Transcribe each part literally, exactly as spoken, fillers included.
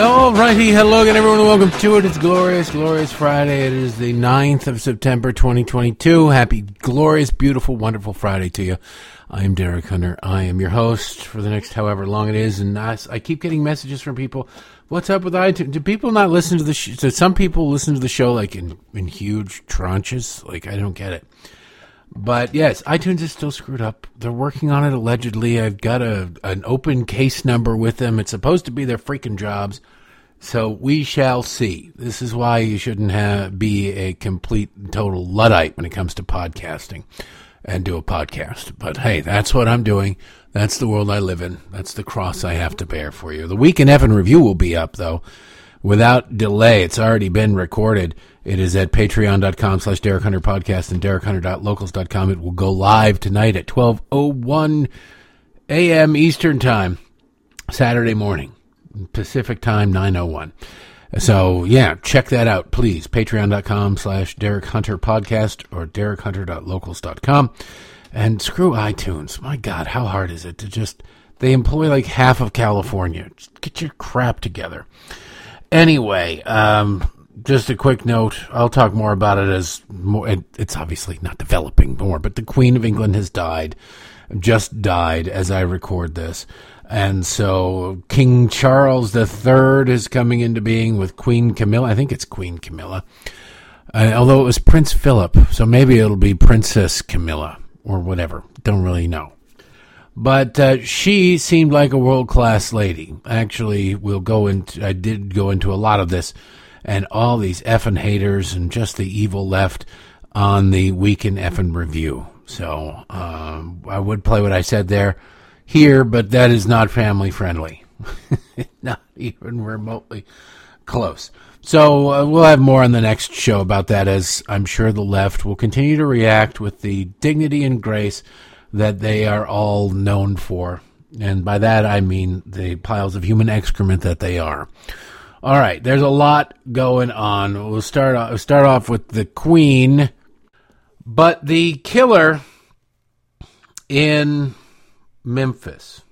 Alrighty, hello again everyone, welcome to it. It's glorious, glorious Friday. It is the ninth of September, twenty twenty-two. Happy, glorious, beautiful, wonderful Friday to you. I am Derek Hunter. I am your host for the next however long it is, and I, I keep getting messages from people. What's up with iTunes? Do people not listen to the show? So some people listen to the show like in, in huge tranches. Like, I don't get it. But yes, iTunes is still screwed up. They're working on it allegedly. I've got a an open case number with them. It's supposed to be their freaking jobs. So we shall see. This is why you shouldn't have, be a complete total Luddite when it comes to podcasting and do a podcast. But hey, that's what I'm doing. That's the world I live in. That's the cross I have to bear for you. The Week in F N Review will be up, though, without delay. It's already been recorded. It is at patreon.com slash Derek Hunter Podcast and derek hunter dot locals dot com. It will go live tonight at twelve oh one a.m. Eastern Time, Saturday morning. Pacific time, nine oh one. So, yeah, check that out, please. Patreon.com slash Derek Hunter Podcast or derek hunter dot locals dot com. And screw iTunes. My God, how hard is it to just... They employ like half of California. Just get your crap together. Anyway, um, just a quick note. I'll talk more about it as... more. It's obviously not developing more, but the Queen of England has died. Just died as I record this. And so King Charles the third is coming into being with Queen Camilla. I think it's Queen Camilla. Uh, although it was Prince Philip, so maybe it'll be Princess Camilla or whatever. Don't really know. But uh, she seemed like a world-class lady. Actually, we'll go into, I did go into a lot of this and all these effing haters and just the evil left on the Week in Effing Review. So um, I would play what I said there. Here, but that is not family friendly. Not even remotely close. So uh, we'll have more on the next show about that, as I'm sure the left will continue to react with the dignity and grace that they are all known for. And by that, I mean the piles of human excrement that they are. All right, there's a lot going on. We'll start off, start off with the Queen. But the killer in... Memphis.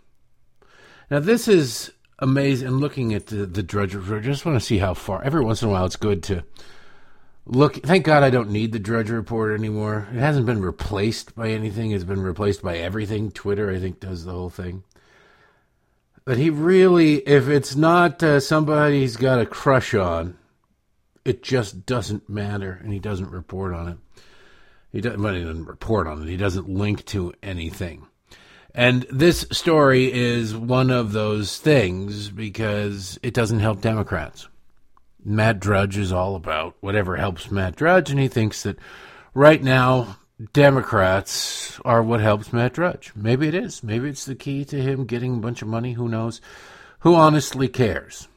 Now, this is amazing. I'm looking at the, the Drudge Report. I just want to see how far. Every once in a while, it's good to look. Thank God I don't need the Drudge Report anymore. It hasn't been replaced by anything. It's been replaced by everything. Twitter, I think, does the whole thing. But he really, if it's not uh, somebody he's got a crush on, it just doesn't matter, and he doesn't report on it. He doesn't, well, he doesn't report on it. He doesn't link to anything. And this story is one of those things because it doesn't help Democrats. Matt Drudge is all about whatever helps Matt Drudge, and he thinks that right now Democrats are what helps Matt Drudge. Maybe it is. Maybe it's the key to him getting a bunch of money. Who knows? Who honestly cares?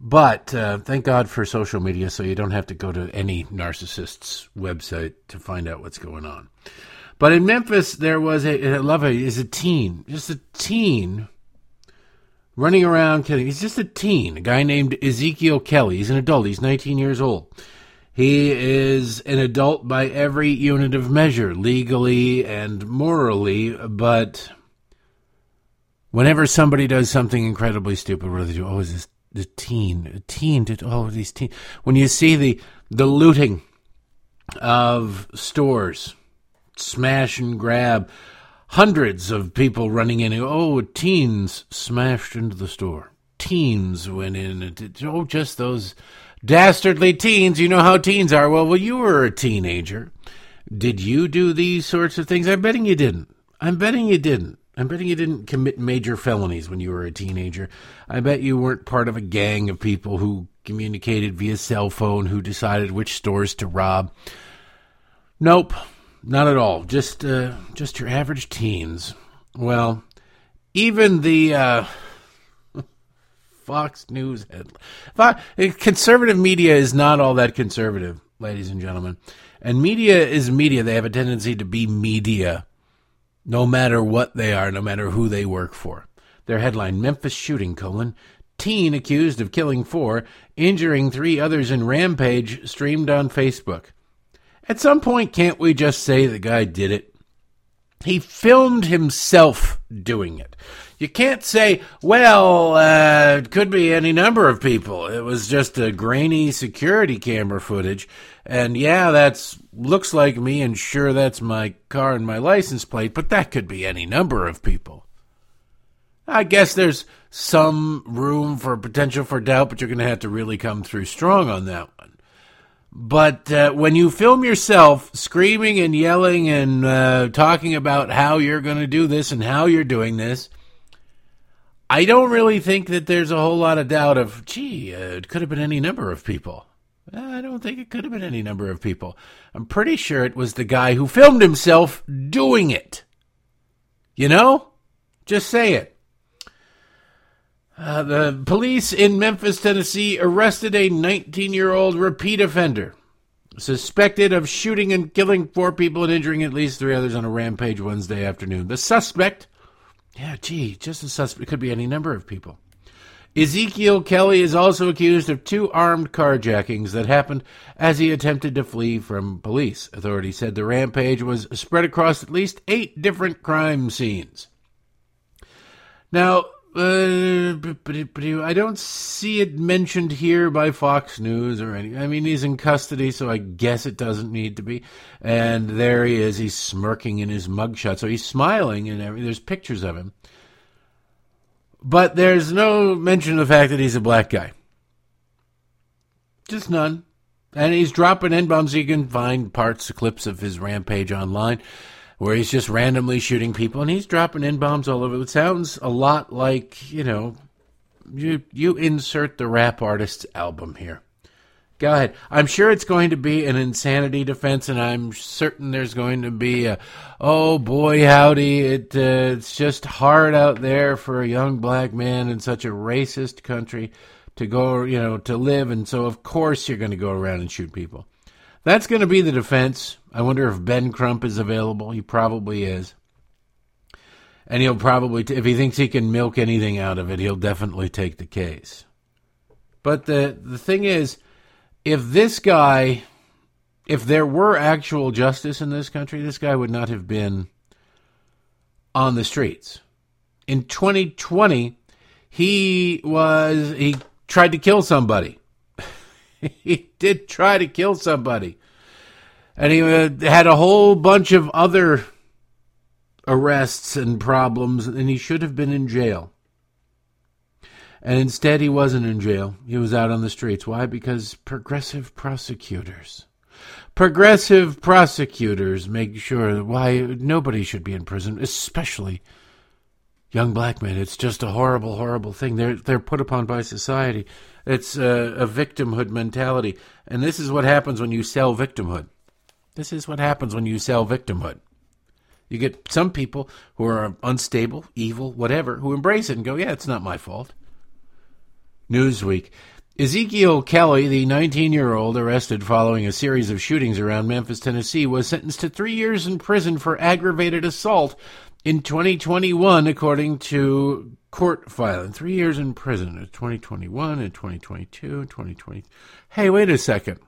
But uh, thank God for social media, so you don't have to go to any narcissist's website to find out what's going on. But in Memphis, there was a, I love it, is a teen, just a teen running around killing. He's just a teen, a guy named Ezekiel Kelly. He's an adult. He's nineteen years old. He is an adult by every unit of measure, legally and morally. But whenever somebody does something incredibly stupid, what do they do? Oh, is this the teen? A teen did all of these teens. When you see the, the looting of stores, smash and grab, hundreds of people running in. Oh, teens smashed into the store. Teens went in. Oh, just those dastardly teens. You know how teens are. Well, well, you were a teenager. Did you do these sorts of things? I'm betting you didn't. I'm betting you didn't. I'm betting you didn't commit major felonies when you were a teenager. I bet you weren't part of a gang of people who communicated via cell phone, who decided which stores to rob. Nope. Not at all. Just uh, just your average teens. Well, even the uh, Fox News headline. Conservative media is not all that conservative, ladies and gentlemen. And media is media. They have a tendency to be media, no matter what they are, no matter who they work for. Their headline, Memphis shooting, colon, fifteen accused of killing four, injuring three others in rampage streamed on Facebook. At some point, can't we just say the guy did it? He filmed himself doing it. You can't say, well, uh, it could be any number of people. It was just a grainy security camera footage. And yeah, that's looks like me, and sure, that's my car and my license plate, but that could be any number of people. I guess there's some room for potential for doubt, but you're going to have to really come through strong on that one. But uh, when you film yourself screaming and yelling and uh, talking about how you're going to do this and how you're doing this, I don't really think that there's a whole lot of doubt of, gee, uh, it could have been any number of people. I don't think it could have been any number of people. I'm pretty sure it was the guy who filmed himself doing it. You know? Just say it. Uh, the police in Memphis, Tennessee, arrested a nineteen-year-old repeat offender suspected of shooting and killing four people and injuring at least three others on a rampage Wednesday afternoon. The suspect, yeah, gee, just a suspect, could be any number of people. Ezekiel Kelly is also accused of two armed carjackings that happened as he attempted to flee from police. Authorities said the rampage was spread across at least eight different crime scenes. Now, Uh, I don't see it mentioned here by Fox News or any. I mean, he's in custody, so I guess it doesn't need to be. And there he is. He's smirking in his mugshot, so he's smiling, and every, there's pictures of him. But there's no mention of the fact that he's a black guy. Just none. And he's dropping N-bombs. You can find parts, clips of his rampage online, where he's just randomly shooting people, and he's dropping N-bombs all over. It sounds a lot like, you know, you you insert the rap artist's album here. Go ahead. I'm sure it's going to be an insanity defense, and I'm certain there's going to be a, oh, boy, howdy, it, uh, it's just hard out there for a young black man in such a racist country to go, you know, to live, and so of course you're going to go around and shoot people. That's going to be the defense. I wonder if Ben Crump is available. He probably is. And he'll probably, if he thinks he can milk anything out of it, he'll definitely take the case. But the, the thing is, if this guy, if there were actual justice in this country, this guy would not have been on the streets. In twenty twenty, he was, he tried to kill somebody. He did try to kill somebody. And he had a whole bunch of other arrests and problems, and he should have been in jail. And instead, he wasn't in jail. He was out on the streets. Why? Because progressive prosecutors. Progressive prosecutors make sure that why nobody should be in prison, especially young black men. It's just a horrible, horrible thing. They're they're put upon by society. It's a, a victimhood mentality. And this is what happens when you sell victimhood. This is what happens when you sell victimhood. You get some people who are unstable, evil, whatever, who embrace it and go, yeah, it's not my fault. Newsweek. Ezekiel Kelly, the nineteen-year-old arrested following a series of shootings around Memphis, Tennessee, was sentenced to three years in prison for aggravated assault in twenty twenty-one, according to court filing. Three years in prison in twenty twenty-one and twenty twenty-two and twenty twenty. Hey, wait a second.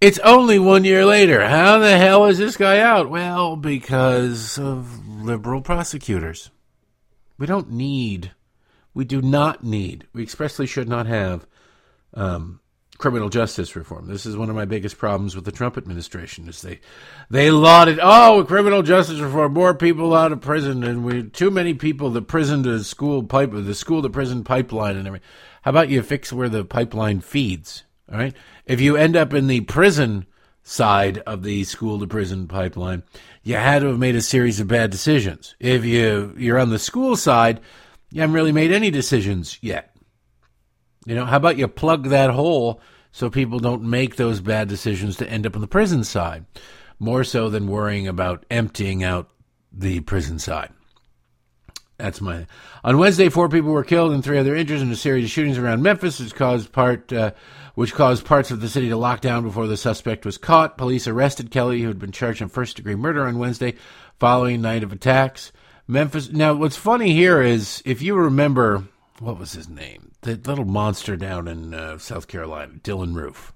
It's only one year later. How the hell is this guy out? Well, because of liberal prosecutors. We don't need, we do not need, we expressly should not have um, criminal justice reform. This is one of my biggest problems with the Trump administration is they, they lauded, oh, criminal justice reform, more people out of prison, and we too many people, the prison to school pipe, the school to prison pipeline and everything. How about you fix where the pipeline feeds? All right. If you end up in the prison side of the school to prison pipeline, you had to have made a series of bad decisions. If you, you're on the school side, you haven't really made any decisions yet. You know, how about you plug that hole so people don't make those bad decisions to end up on the prison side, more so than worrying about emptying out the prison side. That's my. On Wednesday, four people were killed and three other injured in a series of shootings around Memphis, which caused part, uh, which caused parts of the city to lock down before the suspect was caught. Police arrested Kelly, who had been charged in first-degree murder on Wednesday, following a night of attacks. Memphis. Now, what's funny here is, if you remember, what was his name? The little monster down in uh, South Carolina, Dylann Roof.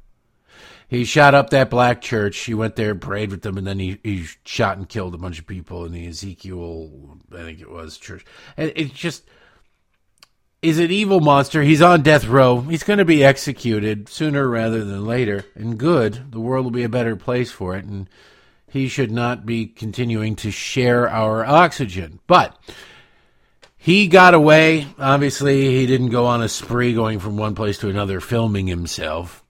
He shot up that black church. He went there, prayed with them, and then he, he shot and killed a bunch of people in the Ezekiel, I think it was, church. And it's just, is an evil monster. He's on death row. He's going to be executed sooner rather than later. And good, the world will be a better place for it. And he should not be continuing to share our oxygen. But he got away. Obviously, he didn't go on a spree going from one place to another filming himself.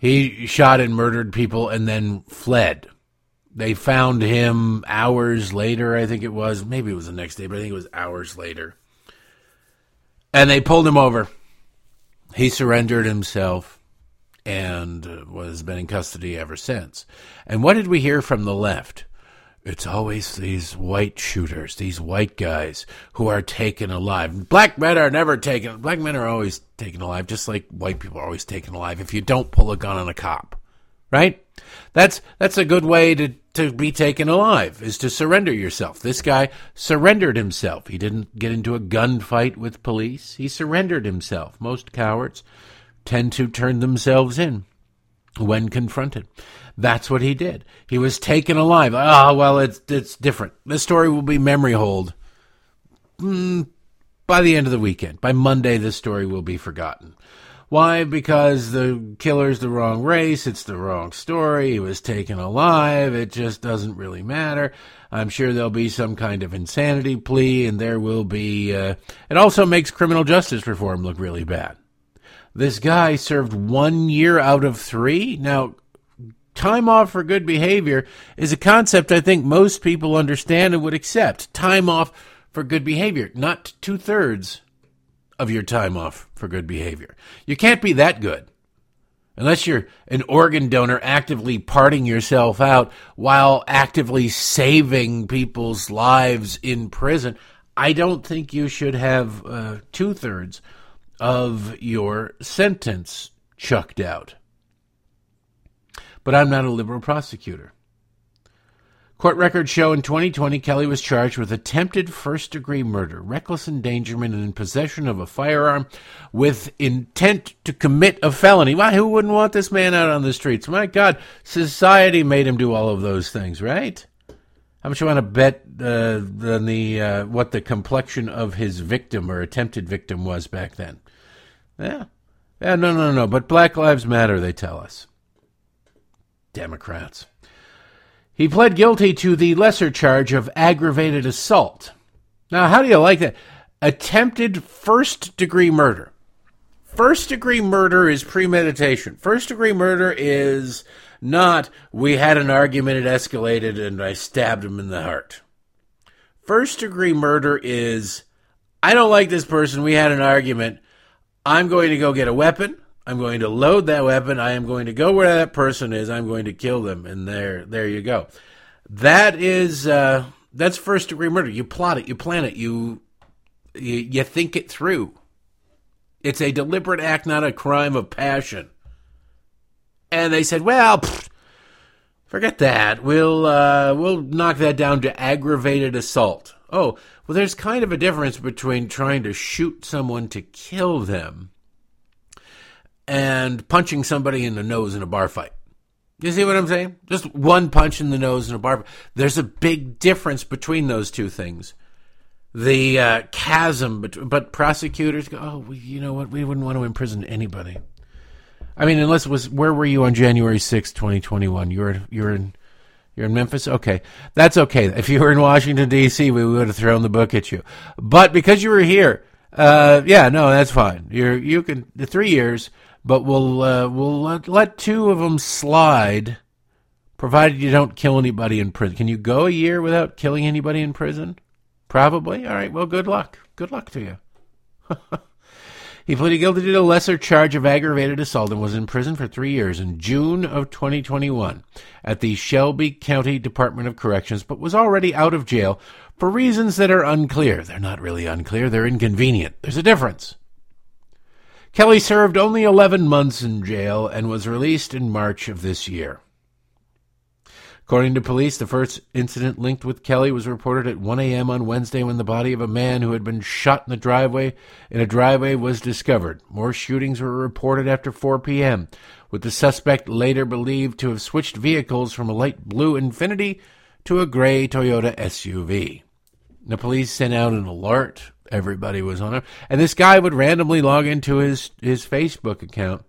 He shot and murdered people and then fled. They found him hours later, I think it was. Maybe it was the next day, but I think it was hours later. And they pulled him over. He surrendered himself and has been in custody ever since. And what did we hear from the left? It's always these white shooters, these white guys who are taken alive. Black men are never taken. Black men are always taken alive, just like white people are always taken alive if you don't pull a gun on a cop, right? That's that's a good way to, to be taken alive, is to surrender yourself. This guy surrendered himself. He didn't get into a gunfight with police. He surrendered himself. Most cowards tend to turn themselves in when confronted. That's what he did. He was taken alive. Ah, oh, well, it's it's different. This story will be memory holed mm, by the end of the weekend. By Monday, this story will be forgotten. Why? Because the killer's the wrong race. It's the wrong story. He was taken alive. It just doesn't really matter. I'm sure there'll be some kind of insanity plea, and there will be... Uh, it also makes criminal justice reform look really bad. This guy served one year out of three. Now, time off for good behavior is a concept I think most people understand and would accept. Time off for good behavior, not two-thirds of your time off for good behavior. You can't be that good unless you're an organ donor actively parting yourself out while actively saving people's lives in prison. I don't think you should have uh, two-thirds of your sentence chucked out. But I'm not a liberal prosecutor. Court records show in twenty twenty, Kelly was charged with attempted first-degree murder, reckless endangerment, and in possession of a firearm with intent to commit a felony. Why, who wouldn't want this man out on the streets? My God, society made him do all of those things, right? How much you want to bet uh, than the uh, what the complexion of his victim or attempted victim was back then? Yeah. yeah, no, no, no. But Black Lives Matter, they tell us. Democrats. He pled guilty to the lesser charge of aggravated assault. Now, how do you like that? Attempted first-degree murder. First-degree murder is premeditation. First-degree murder is... Not, we had an argument, it escalated, and I stabbed him in the heart. First-degree murder is, I don't like this person, we had an argument, I'm going to go get a weapon, I'm going to load that weapon, I am going to go where that person is, I'm going to kill them, and there there you go. That is, uh, that's first-degree murder. You plot it, you plan it, you, you you think it through. It's a deliberate act, not a crime of passion. And they said, well, pfft, forget that. We'll uh, we'll knock that down to aggravated assault. Oh, well, there's kind of a difference between trying to shoot someone to kill them and punching somebody in the nose in a bar fight. You see what I'm saying? Just one punch in the nose in a bar fight. There's a big difference between those two things. The uh, chasm, but, but prosecutors go, oh, we, you know what? We wouldn't want to imprison anybody. I mean, unless it was, where were you on January sixth, twenty twenty-one? You were, you were in, you're in Memphis? Okay. That's okay. If you were in Washington, D C, we would have thrown the book at you. But because you were here, uh, yeah, no, that's fine. You're, you can, three years, but we'll, uh, we'll let, let two of them slide, provided you don't kill anybody in prison. Can you go a year without killing anybody in prison? Probably. All right. Well, good luck. Good luck to you. He pleaded guilty to a lesser charge of aggravated assault and was in prison for three years in June of twenty twenty-one at the Shelby County Department of Corrections, but was already out of jail for reasons that are unclear. They're not really unclear. They're inconvenient. There's a difference. Kelly served only eleven months in jail and was released in March of this year. According to police, the first incident linked with Kelly was reported at one a.m. on Wednesday when the body of a man who had been shot in the driveway in a driveway was discovered. More shootings were reported after four p.m., with the suspect later believed to have switched vehicles from a light blue Infiniti to a gray Toyota S U V. The police sent out an alert. Everybody was on it. And this guy would randomly log into his, his Facebook account,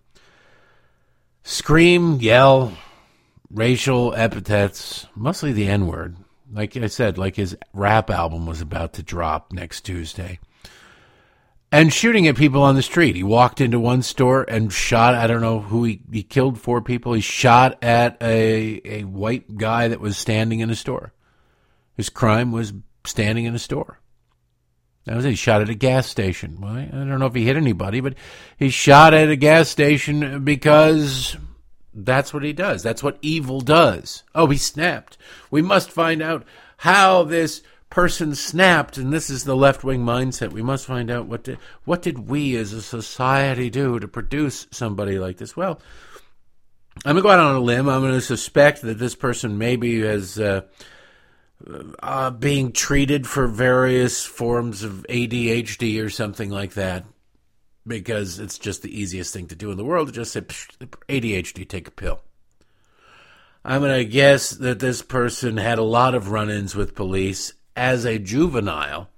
scream, yell, racial epithets, mostly the N-word. Like I said, like his rap album was about to drop next Tuesday. And shooting at people on the street. He walked into one store and shot, I don't know who he, he killed four people. He shot at a, a white guy that was standing in a store. His crime was standing in a store. That was it. He shot at a gas station. Well, I don't know if he hit anybody, but he shot at a gas station because... that's what he does. That's what evil does. Oh, he snapped. We must find out how this person snapped, and this is the left-wing mindset. We must find out what did, what did we as a society do to produce somebody like this? Well, I'm going to go out on a limb. I'm going to suspect that this person maybe has... Uh, uh, being treated for various forms of A D H D or something like that. Because it's just the easiest thing to do in the world to just say, A D H D, take a pill. I'm going to guess that this person had a lot of run-ins with police as a juvenile,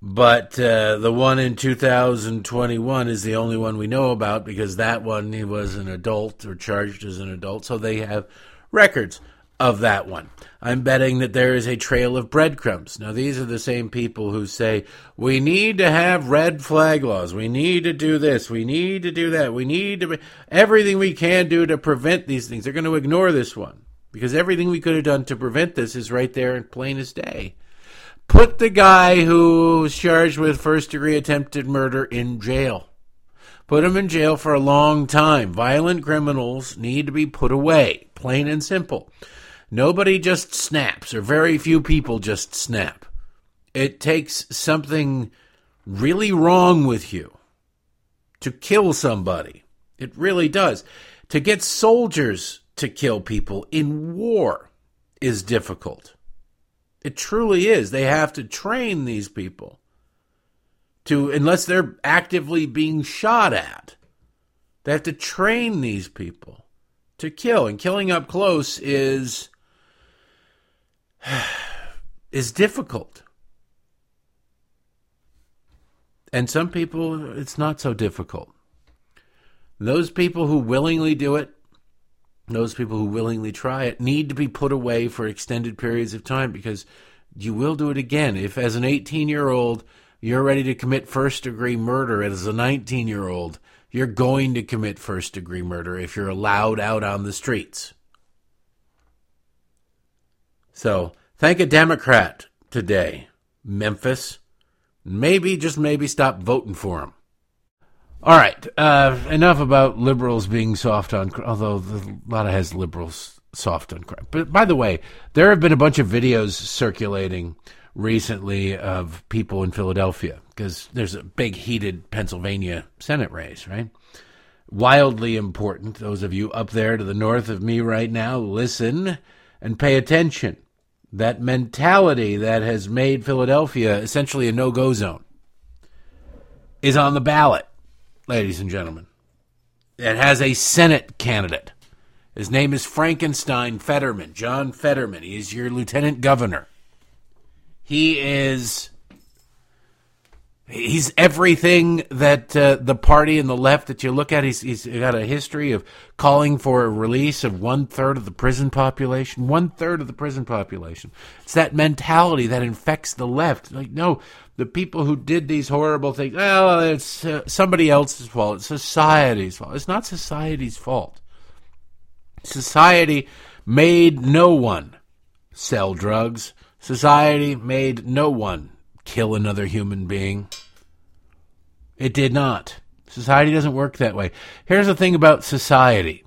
but uh, the one in two thousand twenty-one is the only one we know about because that one, he was an adult or charged as an adult, so they have records of that one. I'm betting that there is a trail of breadcrumbs. Now, these are the same people who say, we need to have red flag laws. We need to do this. We need to do that. We need to... everything we can do to prevent these things. They're going to ignore this one because everything we could have done to prevent this is right there in plain as day. Put the guy who's charged with first-degree attempted murder in jail. Put him in jail for a long time. Violent criminals need to be put away, plain and simple. Nobody just snaps, or very few people just snap. It takes something really wrong with you to kill somebody. It really does. To get soldiers to kill people in war is difficult. It truly is. They have to train these people to, unless they're actively being shot at, they have to train these people to kill. And killing up close is... is difficult. And some people, it's not so difficult. Those people who willingly do it, those people who willingly try it, need to be put away for extended periods of time because you will do it again. If as an eighteen-year-old, you're ready to commit first-degree murder, as a nineteen-year-old, you're going to commit first-degree murder if you're allowed out on the streets. So, thank a Democrat today, Memphis. Maybe, just maybe, stop voting for him. All right, uh, enough about liberals being soft on crime, although the, a lot of has liberals soft on crime. But by the way, there have been a bunch of videos circulating recently of people in Philadelphia, because there's a big, heated Pennsylvania Senate race, right? Wildly important. Those of you up there to the north of me right now, listen and pay attention. That mentality that has made Philadelphia essentially a no-go zone is on the ballot, ladies and gentlemen. It has a Senate candidate. His name is Frankenstein Fetterman, John Fetterman. He is your lieutenant governor. He is he's everything that uh, the party and the left that you look at. He's, he's got a history of calling for a release of one-third of the prison population. One-third of the prison population. It's that mentality that infects the left. Like, no, the people who did these horrible things, well, it's uh, somebody else's fault. It's society's fault. It's not society's fault. Society made no one sell drugs. Society made no one kill another human being. It did not. Society doesn't work that way. Here's the thing about society.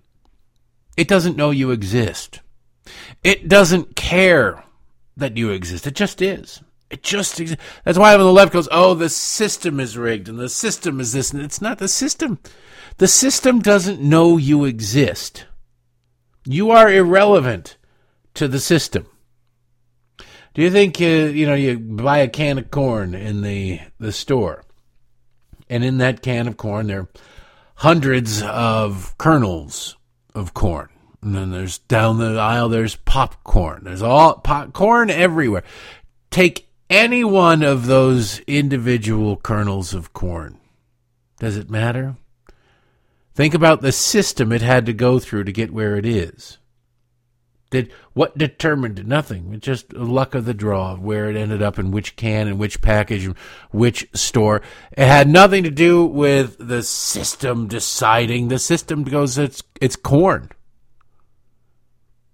It doesn't know you exist. It doesn't care that you exist. It just is. It just exists. That's why on the left goes, oh, the system is rigged, and the system is this, and it's not the system. The system doesn't know you exist. You are irrelevant to the system. Do you think, uh, you know, you buy a can of corn in the, the store, and in that can of corn there are hundreds of kernels of corn. And then there's down the aisle, there's popcorn. There's all popcorn everywhere. Take any one of those individual kernels of corn. Does it matter? Think about the system it had to go through to get where it is. Did what determined nothing? It's just luck of the draw of where it ended up in which can and which package and which store. It had nothing to do with the system deciding. The system goes, it's, it's corn.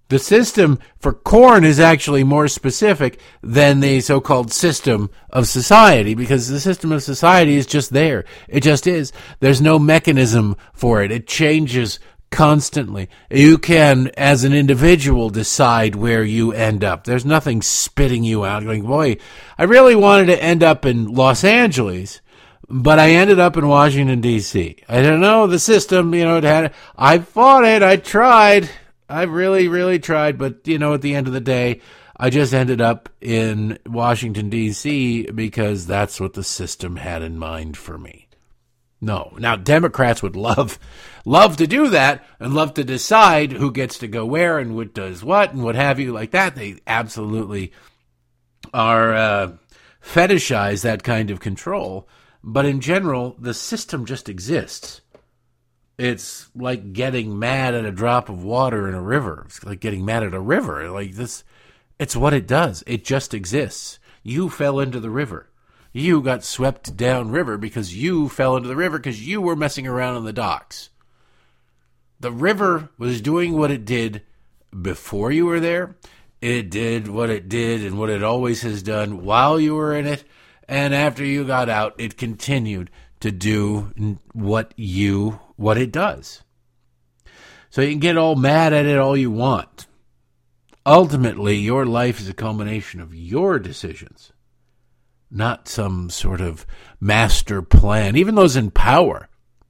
The system for corn is actually more specific than the so-called system of society, because the system of society is just there. It just is. There's no mechanism for it. It changes constantly. You can, as an individual, decide where you end up. There's nothing spitting you out going, boy, I really wanted to end up in Los Angeles, but I ended up in Washington, D C I don't know. The system, you know, it had. I fought it. I tried. I really, really tried, but, you know, at the end of the day, I just ended up in Washington, D C because that's what the system had in mind for me. No. Now, Democrats would love love to do that and love to decide who gets to go where and what does what and what have you like that. They absolutely are uh, fetishize that kind of control. But in general, the system just exists. It's like getting mad at a drop of water in a river. It's like getting mad at a river. Like this, it's what it does. It just exists. You fell into the river. You got swept down river because you fell into the river because you were messing around on the docks. The river was doing what it did before you were there. It did what it did and what it always has done while you were in it. And after you got out, it continued to do what you what it does. So you can get all mad at it all you want. Ultimately, your life is a culmination of your decisions, not some sort of master plan. Even those in power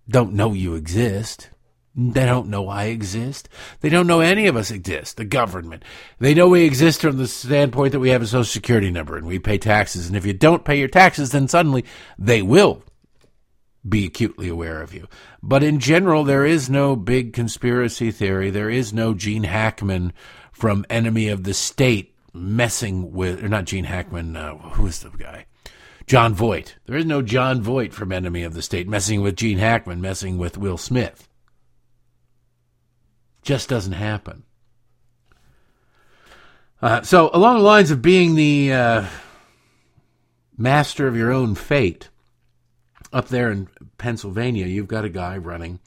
don't know you exist. They don't know I exist. They don't know any of us exist, the government. They know we exist from the standpoint that we have a Social Security number and we pay taxes. And if you don't pay your taxes, then suddenly they will be acutely aware of you. But in general, there is no big conspiracy theory. There is no Gene Hackman from Enemy of the State messing with, or not Gene Hackman, uh, who is the guy? John Voight. There is no John Voight from Enemy of the State messing with Gene Hackman, messing with Will Smith. Just doesn't happen. Uh, so along the lines of being the uh, master of your own fate, up there in Pennsylvania, you've got a guy running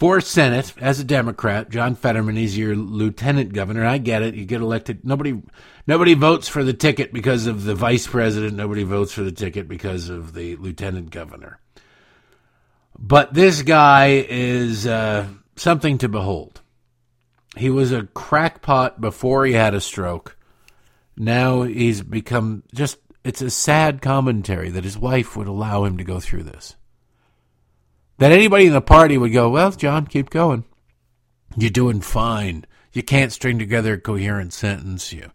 for Senate as a Democrat, John Fetterman. He's your lieutenant governor. I get it. You get elected. Nobody nobody votes for the ticket because of the vice president. Nobody votes for the ticket because of the lieutenant governor. But this guy is uh, something to behold. He was a crackpot before he had a stroke. Now he's become just... It's a sad commentary that his wife would allow him to go through this. That anybody in the party would go, well, John, keep going. You're doing fine. You can't string together a coherent sentence. You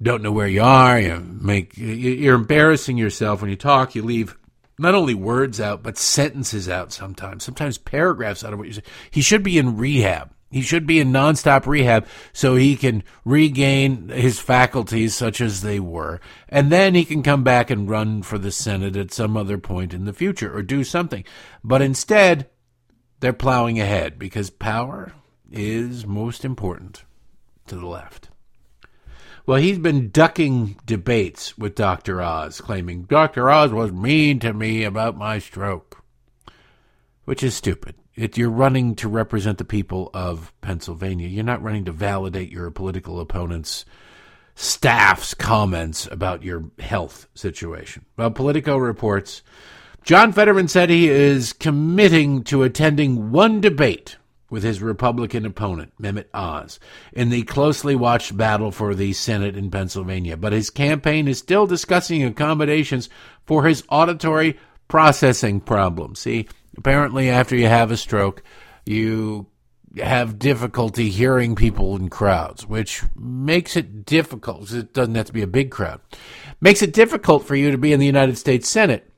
don't know where you are. You make, you're embarrassing yourself when you talk. You leave not only words out, but sentences out sometimes. Sometimes paragraphs out of what you say. He should be in rehab. He should be in nonstop rehab so he can regain his faculties such as they were. And then he can come back and run for the Senate at some other point in the future or do something. But instead, they're plowing ahead because power is most important to the left. Well, he's been ducking debates with Doctor Oz, claiming Doctor Oz was mean to me about my stroke, which is stupid. It, you're running to represent the people of Pennsylvania. You're not running to validate your political opponent's staff's comments about your health situation. Well, Politico reports, John Fetterman said he is committing to attending one debate with his Republican opponent, Mehmet Oz, in the closely watched battle for the Senate in Pennsylvania. But his campaign is still discussing accommodations for his auditory processing problem. See, apparently, after you have a stroke, you have difficulty hearing people in crowds, which makes it difficult. It doesn't have to be a big crowd. Makes it difficult for you to be in the United States Senate,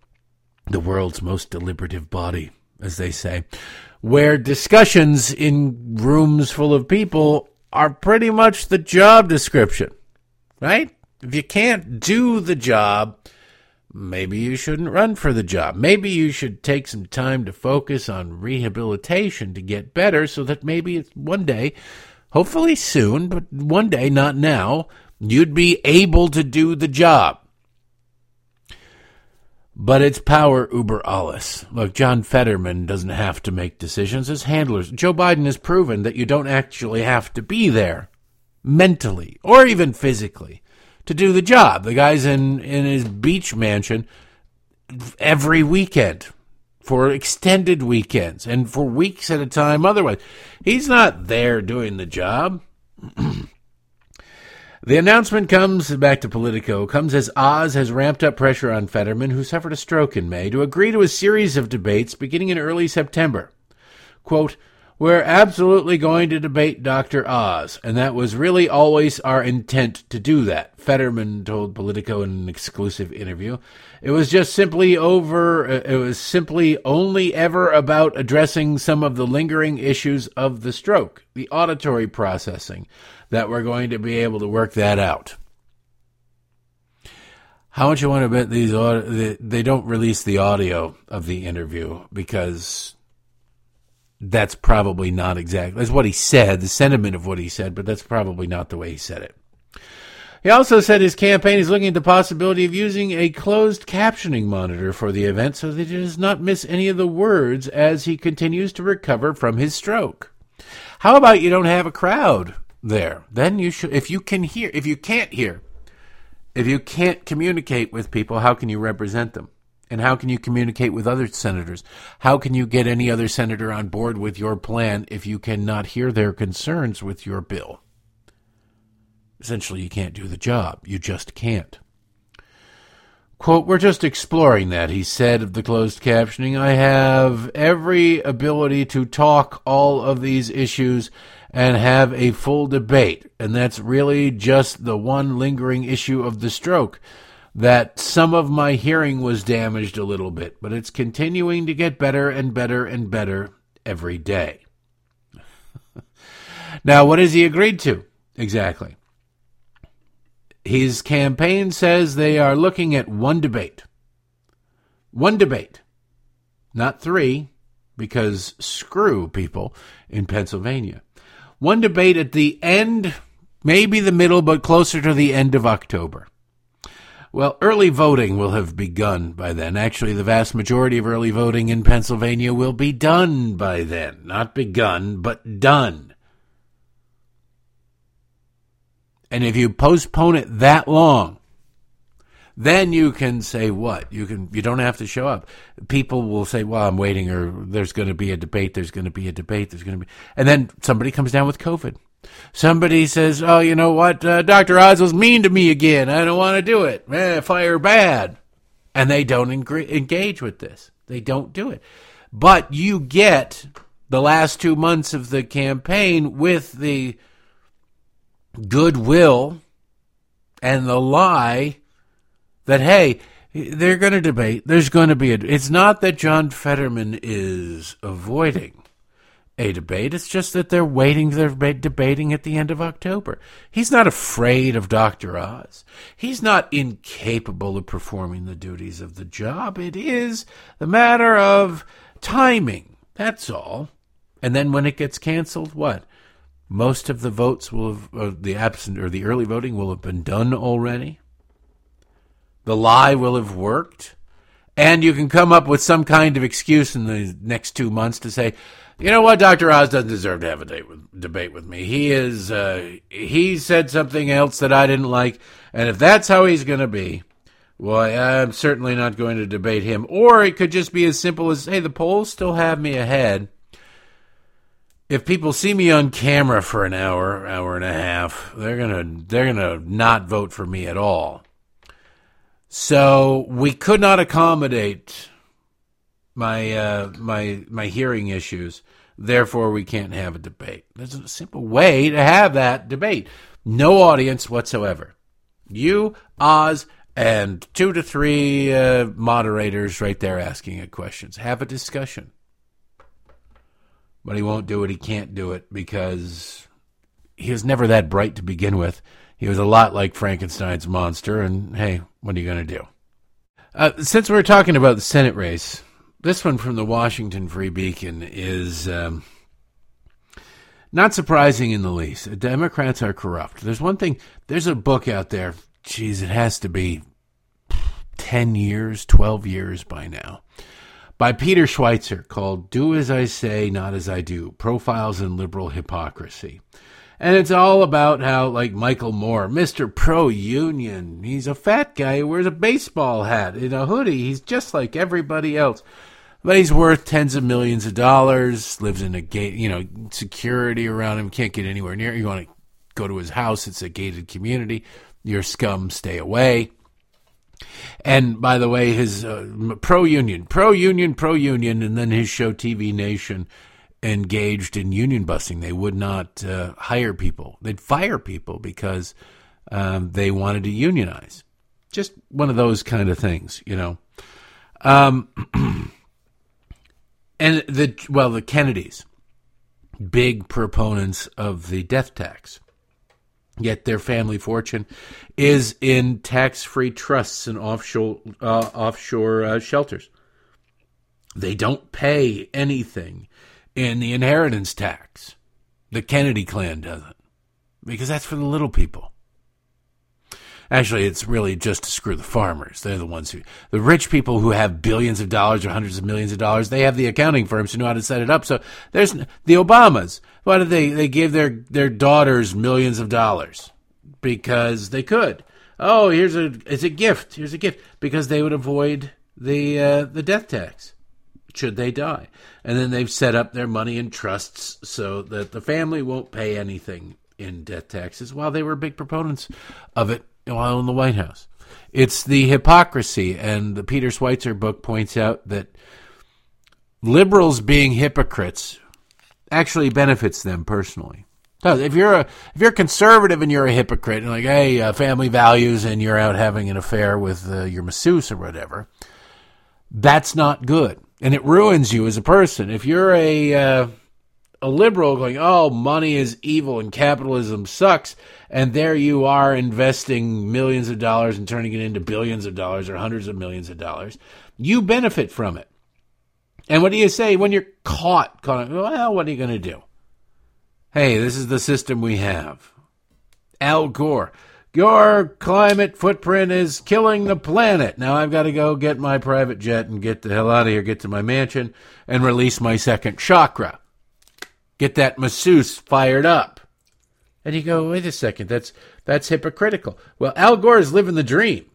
the world's most deliberative body, as they say, where discussions in rooms full of people are pretty much the job description, right? If you can't do the job, maybe you shouldn't run for the job. Maybe you should take some time to focus on rehabilitation to get better so that maybe one day, hopefully soon, but one day, not now, you'd be able to do the job. But it's power uber alles. Look, John Fetterman doesn't have to make decisions as handlers. Joe Biden has proven that you don't actually have to be there mentally or even physically to do the job. The guy's in, in his beach mansion every weekend for extended weekends and for weeks at a time otherwise. He's not there doing the job. The announcement comes, back to Politico, comes as Oz has ramped up pressure on Fetterman, who suffered a stroke in May, to agree to a series of debates beginning in early September. Quote, "We're absolutely going to debate Doctor Oz, and that was really always our intent to do that," Fetterman told Politico in an exclusive interview. It was just simply over, it was simply only ever about addressing some of the lingering issues of the stroke, the auditory processing, that we're going to be able to work that out. How much you want to bet these audio, they don't release the audio of the interview because that's probably not exactly, that's what he said, the sentiment of what he said, but that's probably not the way he said it. He also said his campaign is looking at the possibility of using a closed captioning monitor for the event so that he does not miss any of the words as he continues to recover from his stroke. How about you don't have a crowd there? Then you should, if you can hear, if you can't hear, if you can't communicate with people, how can you represent them? And how can you communicate with other senators? How can you get any other senator on board with your plan if you cannot hear their concerns with your bill? Essentially, you can't do the job. You just can't. Quote, "We're just exploring that," he said of the closed captioning. "I have every ability to talk all of these issues and have a full debate. And that's really just the one lingering issue of the stroke, that some of my hearing was damaged a little bit, but it's continuing to get better and better and better every day." Now, what has he agreed to exactly? His campaign says they are looking at one debate. One debate. Not three, because screw people in Pennsylvania. One debate at the end, maybe the middle, but closer to the end of October. Well, early voting will have begun by then. Actually, the vast majority of early voting in Pennsylvania will be done by then. Not begun, but done. And if you postpone it that long, then you can say what? You can. You don't have to show up. People will say, well, I'm waiting, or there's going to be a debate, there's going to be a debate, there's going to be... And then somebody comes down with COVID. Somebody says, oh, you know what? Uh, Doctor Oz was mean to me again. I don't want to do it. Eh, fire bad. And they don't engri- engage with this. They don't do it. But you get the last two months of the campaign with the goodwill and the lie that, hey, they're going to debate. There's going to be a... It's not that John Fetterman is avoiding a debate. It's just that they're waiting. They're debating at the end of October. He's not afraid of Doctor Oz. He's not incapable of performing the duties of the job. It is the matter of timing. That's all. And then when it gets canceled, what? Most of the votes will have, or the absent or the early voting will have been done already. The lie will have worked. And you can come up with some kind of excuse in the next two months to say, you know what, Doctor Oz doesn't deserve to have a date with, debate with me. He is, uh, he said something else that I didn't like. And if that's how he's going to be, well, I'm certainly not going to debate him. Or it could just be as simple as, hey, the polls still have me ahead. If people see me on camera for an hour, hour and a half, they're gonna, they're gonna not vote for me at all. So we could not accommodate my uh, my my hearing issues. Therefore, we can't have a debate. There's a simple way to have that debate. No audience whatsoever. You, Oz, and two to three uh, moderators right there asking you questions. Have a discussion. But he won't do it. He can't do it because he was never that bright to begin with. He was a lot like Frankenstein's monster. And, hey, what are you going to do? Uh, since we're talking about the Senate race, this one from the Washington Free Beacon is um, not surprising in the least. Democrats are corrupt. There's one thing. There's a book out there. Geez, it has to be ten years, twelve years by now. By Peter Schweitzer called Do As I Say, Not As I Do, Profiles in Liberal Hypocrisy. And it's all about how, like Michael Moore, Mister Pro-Union, he's a fat guy who wears a baseball hat in a hoodie. He's just like everybody else. But he's worth tens of millions of dollars, lives in a gate, you know, security around him, can't get anywhere near. You want to go to his house, it's a gated community. Your scum, stay away. And by the way, his uh, pro-union, pro-union, pro-union, and then his show T V Nation engaged in union busting. They would not uh, hire people. They'd fire people because um, they wanted to unionize. Just one of those kind of things, you know. Um, and the well, the Kennedys, big proponents of the death tax. Yet their family fortune is in tax-free trusts and offshore uh, offshore uh, shelters. They don't pay anything in the inheritance tax. The Kennedy clan doesn't, because that's for the little people. Actually, it's really just to screw the farmers. They're the ones who, the rich people who have billions of dollars or hundreds of millions of dollars, they have the accounting firms who know how to set it up. So there's the Obamas. Why did they, they give their, their daughters millions of dollars? Because they could. Oh, here's a, it's a gift. Here's a gift. Because they would avoid the, uh, the death tax should they die. And then they've set up their money in trusts so that the family won't pay anything in death taxes while they were big proponents of it. While in the White House. It's the hypocrisy, and the Peter Schweitzer book points out that liberals being hypocrites actually benefits them personally. So if you're a if you're conservative and you're a hypocrite, and like, hey, uh, family values, and you're out having an affair with uh, your masseuse or whatever, that's not good, and it ruins you as a person. If you're a uh, a liberal going, oh, money is evil and capitalism sucks, and there you are investing millions of dollars and turning it into billions of dollars or hundreds of millions of dollars, you benefit from it. And what do you say when you're caught? caught well, what are you going to do? Hey, this is the system we have. Al Gore, your climate footprint is killing the planet. Now I've got to go get my private jet and get the hell out of here, get to my mansion, and release my second chakra. Get that masseuse fired up. And you go, wait a second, that's that's hypocritical. Well, Al Gore is living the dream.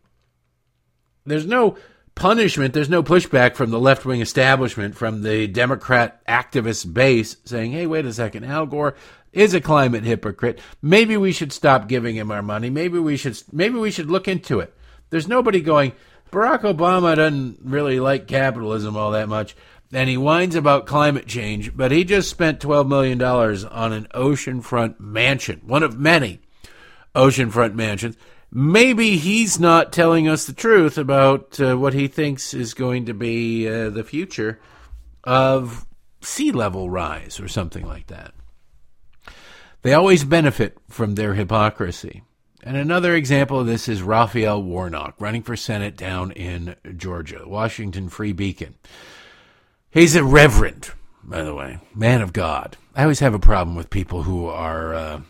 There's no punishment, there's no pushback from the left-wing establishment, from the Democrat activist base saying, hey, wait a second, Al Gore is a climate hypocrite. Maybe we should stop giving him our money. Maybe we should maybe we should look into it. There's nobody going, Barack Obama doesn't really like capitalism all that much. And he whines about climate change, but he just spent twelve million dollars on an oceanfront mansion, one of many oceanfront mansions. Maybe he's not telling us the truth about uh, what he thinks is going to be uh, the future of sea level rise or something like that. They always benefit from their hypocrisy. And another example of this is Raphael Warnock, running for Senate down in Georgia, Washington Free Beacon. He's a reverend, by the way, man of God. I always have a problem with people who are uh,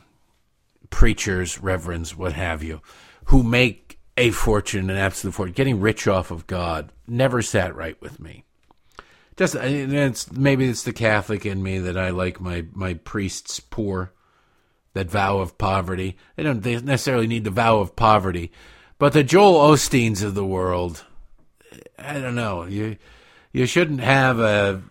preachers, reverends, what have you, who make a fortune, an absolute fortune. Getting rich off of God never sat right with me. Just it's, maybe it's the Catholic in me that I like my, my priests poor, that vow of poverty. They don't they necessarily need the vow of poverty, but the Joel Osteens of the world, I don't know, you... You shouldn't have a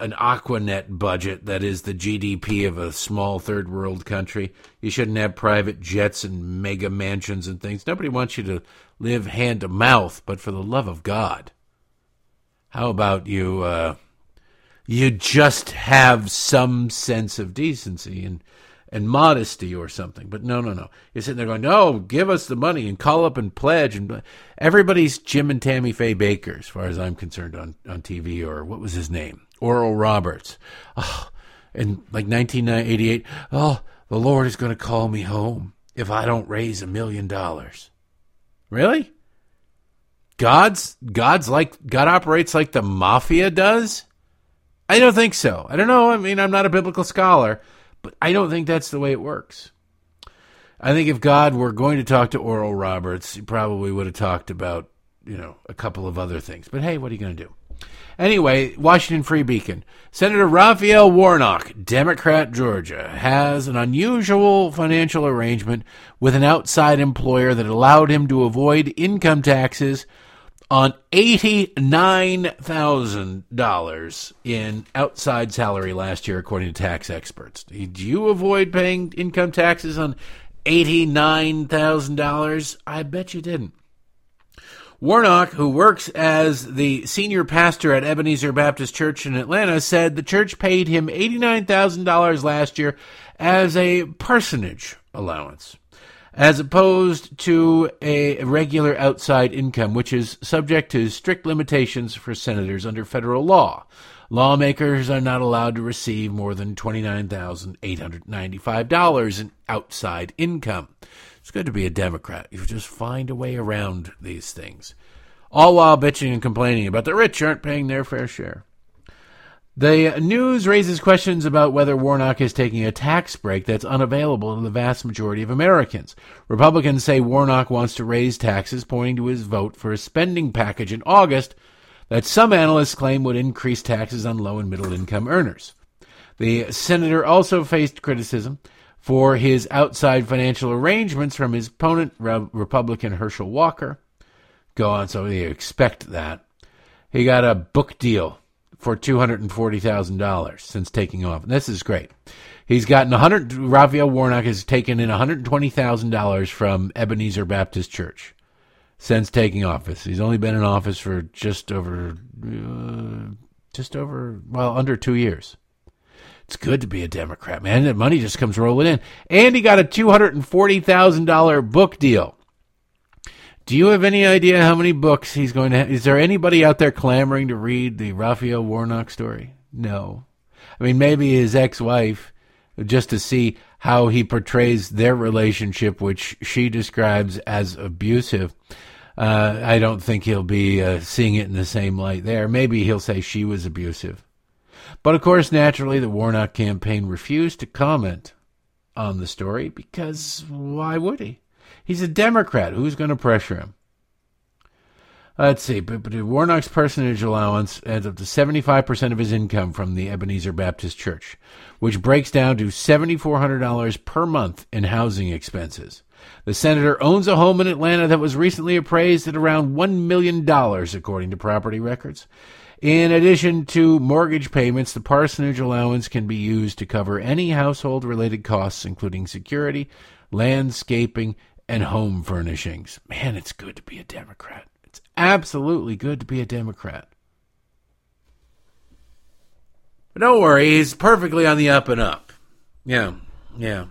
an Aquanet budget that is the G D P of a small third world country. You shouldn't have private jets and mega mansions and things. Nobody wants you to live hand to mouth, but for the love of God, how about you, uh, you just have some sense of decency and and modesty or something. But no, no, no. You're sitting there going, no, give us the money and call up and pledge. And everybody's Jim and Tammy Faye Bakker, as far as I'm concerned, on, on T V, or what was his name? Oral Roberts. Oh, in like nineteen eighty-eight, oh, the Lord is going to call me home if I don't raise a million dollars. Really? God's God's like God operates like the mafia does? I don't think so. I don't know. I mean, I'm not a biblical scholar. But I don't think that's the way it works. I think if God were going to talk to Oral Roberts, he probably would have talked about, you know, a couple of other things. But hey, what are you going to do? Anyway, Washington Free Beacon. Senator Raphael Warnock, Democrat, Georgia, has an unusual financial arrangement with an outside employer that allowed him to avoid income taxes on eighty-nine thousand dollars in outside salary last year, according to tax experts. Did you avoid paying income taxes on eighty-nine thousand dollars? I bet you didn't. Warnock, who works as the senior pastor at Ebenezer Baptist Church in Atlanta, said the church paid him eighty-nine thousand dollars last year as a parsonage allowance, as opposed to a regular outside income, which is subject to strict limitations for senators under federal law. Lawmakers are not allowed to receive more than twenty-nine thousand eight hundred ninety-five dollars in outside income. It's good to be a Democrat. You just find a way around these things, all while bitching and complaining about the rich aren't paying their fair share. The news raises questions about whether Warnock is taking a tax break that's unavailable to the vast majority of Americans. Republicans say Warnock wants to raise taxes, pointing to his vote for a spending package in August that some analysts claim would increase taxes on low- and middle-income earners. The senator also faced criticism for his outside financial arrangements from his opponent, Republican Herschel Walker. Go on, so you expect that. He got a book deal for two hundred forty thousand dollars since taking off. And this is great. He's gotten one hundred Raphael Warnock has taken in one hundred twenty thousand dollars from Ebenezer Baptist Church since taking office. He's only been in office for just over, uh, just over, well, under two years. It's good to be a Democrat, man. The money just comes rolling in. And he got a two hundred forty thousand dollars book deal. Do you have any idea how many books he's going to have? Is there anybody out there clamoring to read the Raphael Warnock story? No. I mean, maybe his ex-wife, just to see how he portrays their relationship, which she describes as abusive. Uh, I don't think he'll be uh, seeing it in the same light there. Maybe he'll say she was abusive. But, of course, naturally, the Warnock campaign refused to comment on the story because why would he? He's a Democrat. Who's going to pressure him? Let's see. But, but Warnock's parsonage allowance adds up to seventy-five percent of his income from the Ebenezer Baptist Church, which breaks down to seven thousand four hundred dollars per month in housing expenses. The senator owns a home in Atlanta that was recently appraised at around one million dollars, according to property records. In addition to mortgage payments, the parsonage allowance can be used to cover any household-related costs, including security, landscaping, and home furnishings. Man, it's good to be a Democrat. It's absolutely good to be a Democrat. But don't worry, he's perfectly on the up and up. Yeah, yeah.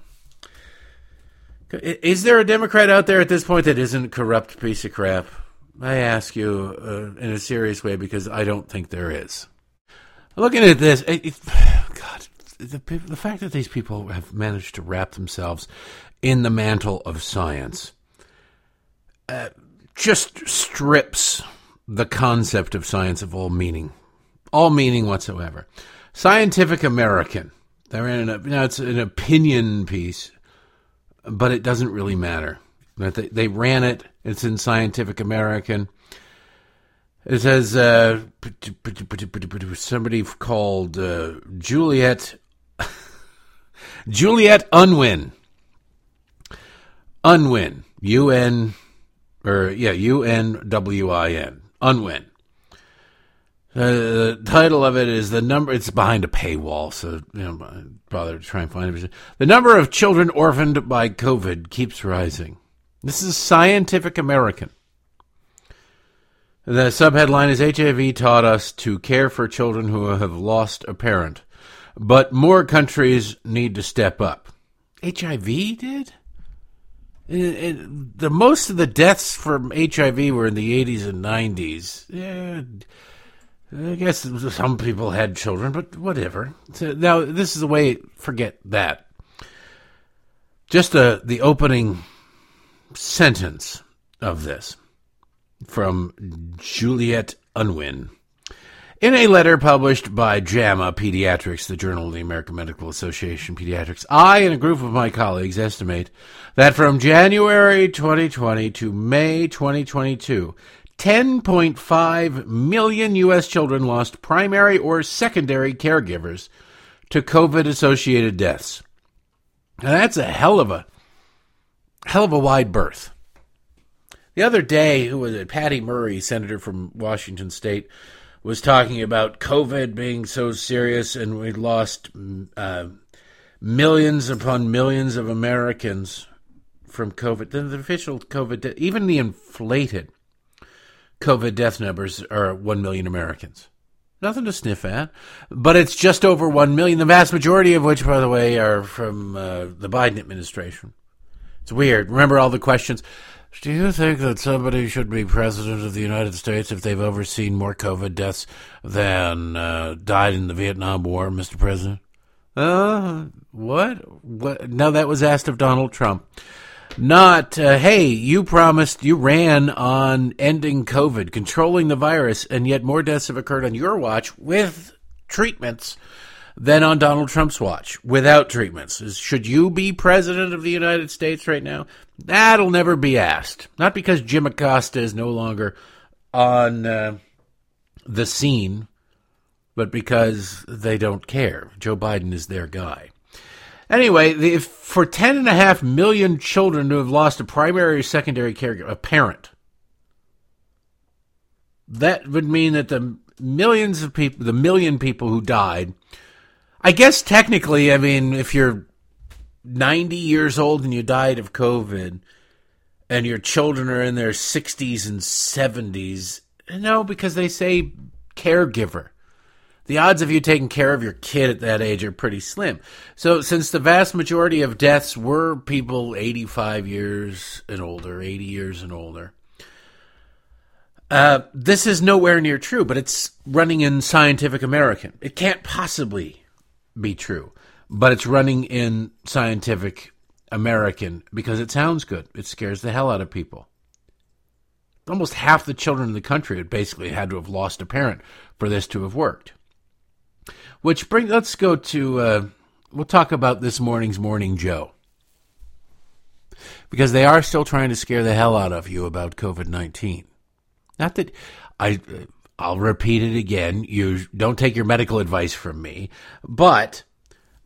Is there a Democrat out there at this point that isn't a corrupt piece of crap? I ask you uh, in a serious way, because I don't think there is. Looking at this, it, it, God, the, the fact that these people have managed to wrap themselves in the mantle of science, uh, just strips the concept of science of all meaning, all meaning whatsoever. Scientific American, they ran an, now it's an opinion piece, but it doesn't really matter. They, they ran it, it's in Scientific American. It says, uh, somebody called uh, Juliet, Juliet Unwin. Unwin, U N, or yeah, U N W I N, Unwin. Uh, the title of it is the number, it's behind a paywall, so you know, I bother to try and find it. The number of children orphaned by COVID keeps rising. This is Scientific American. The subheadline is H I V taught us to care for children who have lost a parent, but more countries need to step up. H I V did? It, it, the most of the deaths from H I V were in the eighties and nineties. Yeah, I guess some people had children, but whatever. So now, this is the way, forget that. Just uh, the opening sentence of this from Juliet Unwin. In a letter published by JAMA Pediatrics, the Journal of the American Medical Association Pediatrics, I and a group of my colleagues estimate that from January twenty twenty to May twenty twenty-two, ten point five million U S children lost primary or secondary caregivers to COVID-associated deaths. Now that's a hell of a, hell of a wide berth. The other day, who was it? Patty Murray, senator from Washington State, was talking about COVID being so serious and we lost uh, millions upon millions of Americans from COVID. The, the official COVID, de- even the inflated COVID death numbers are one million Americans. Nothing to sniff at, but it's just over one million, the vast majority of which, by the way, are from uh, the Biden administration. It's weird. Remember all the questions? Do you think that somebody should be president of the United States if they've overseen more COVID deaths than uh, died in the Vietnam War, Mister President? Uh, what? what? No, that was asked of Donald Trump. Not, uh, hey, you promised, you ran on ending COVID, controlling the virus, and yet more deaths have occurred on your watch with treatments than on Donald Trump's watch, without treatments. Should you be president of the United States right now? That'll never be asked. Not because Jim Acosta is no longer on uh, the scene, but because they don't care. Joe Biden is their guy. Anyway, the, if for ten point five million children to have lost a primary or secondary caregiver, a parent, that would mean that the millions of people, the million people who died, I guess technically, I mean, if you're ninety years old and you died of COVID and your children are in their sixties and seventies, no, because they say caregiver. The odds of you taking care of your kid at that age are pretty slim. So since the vast majority of deaths were people eighty-five years and older, eighty years and older, uh, this is nowhere near true, but it's running in Scientific American. It can't possibly be true, but it's running in Scientific American because it sounds good. It scares the hell out of people. Almost half the children in the country had basically had to have lost a parent for this to have worked. Which bring, let's go to, uh, we'll talk about this morning's Morning Joe, because they are still trying to scare the hell out of you about COVID nineteen. Not that I... Uh, I'll repeat it again. You don't take your medical advice from me, but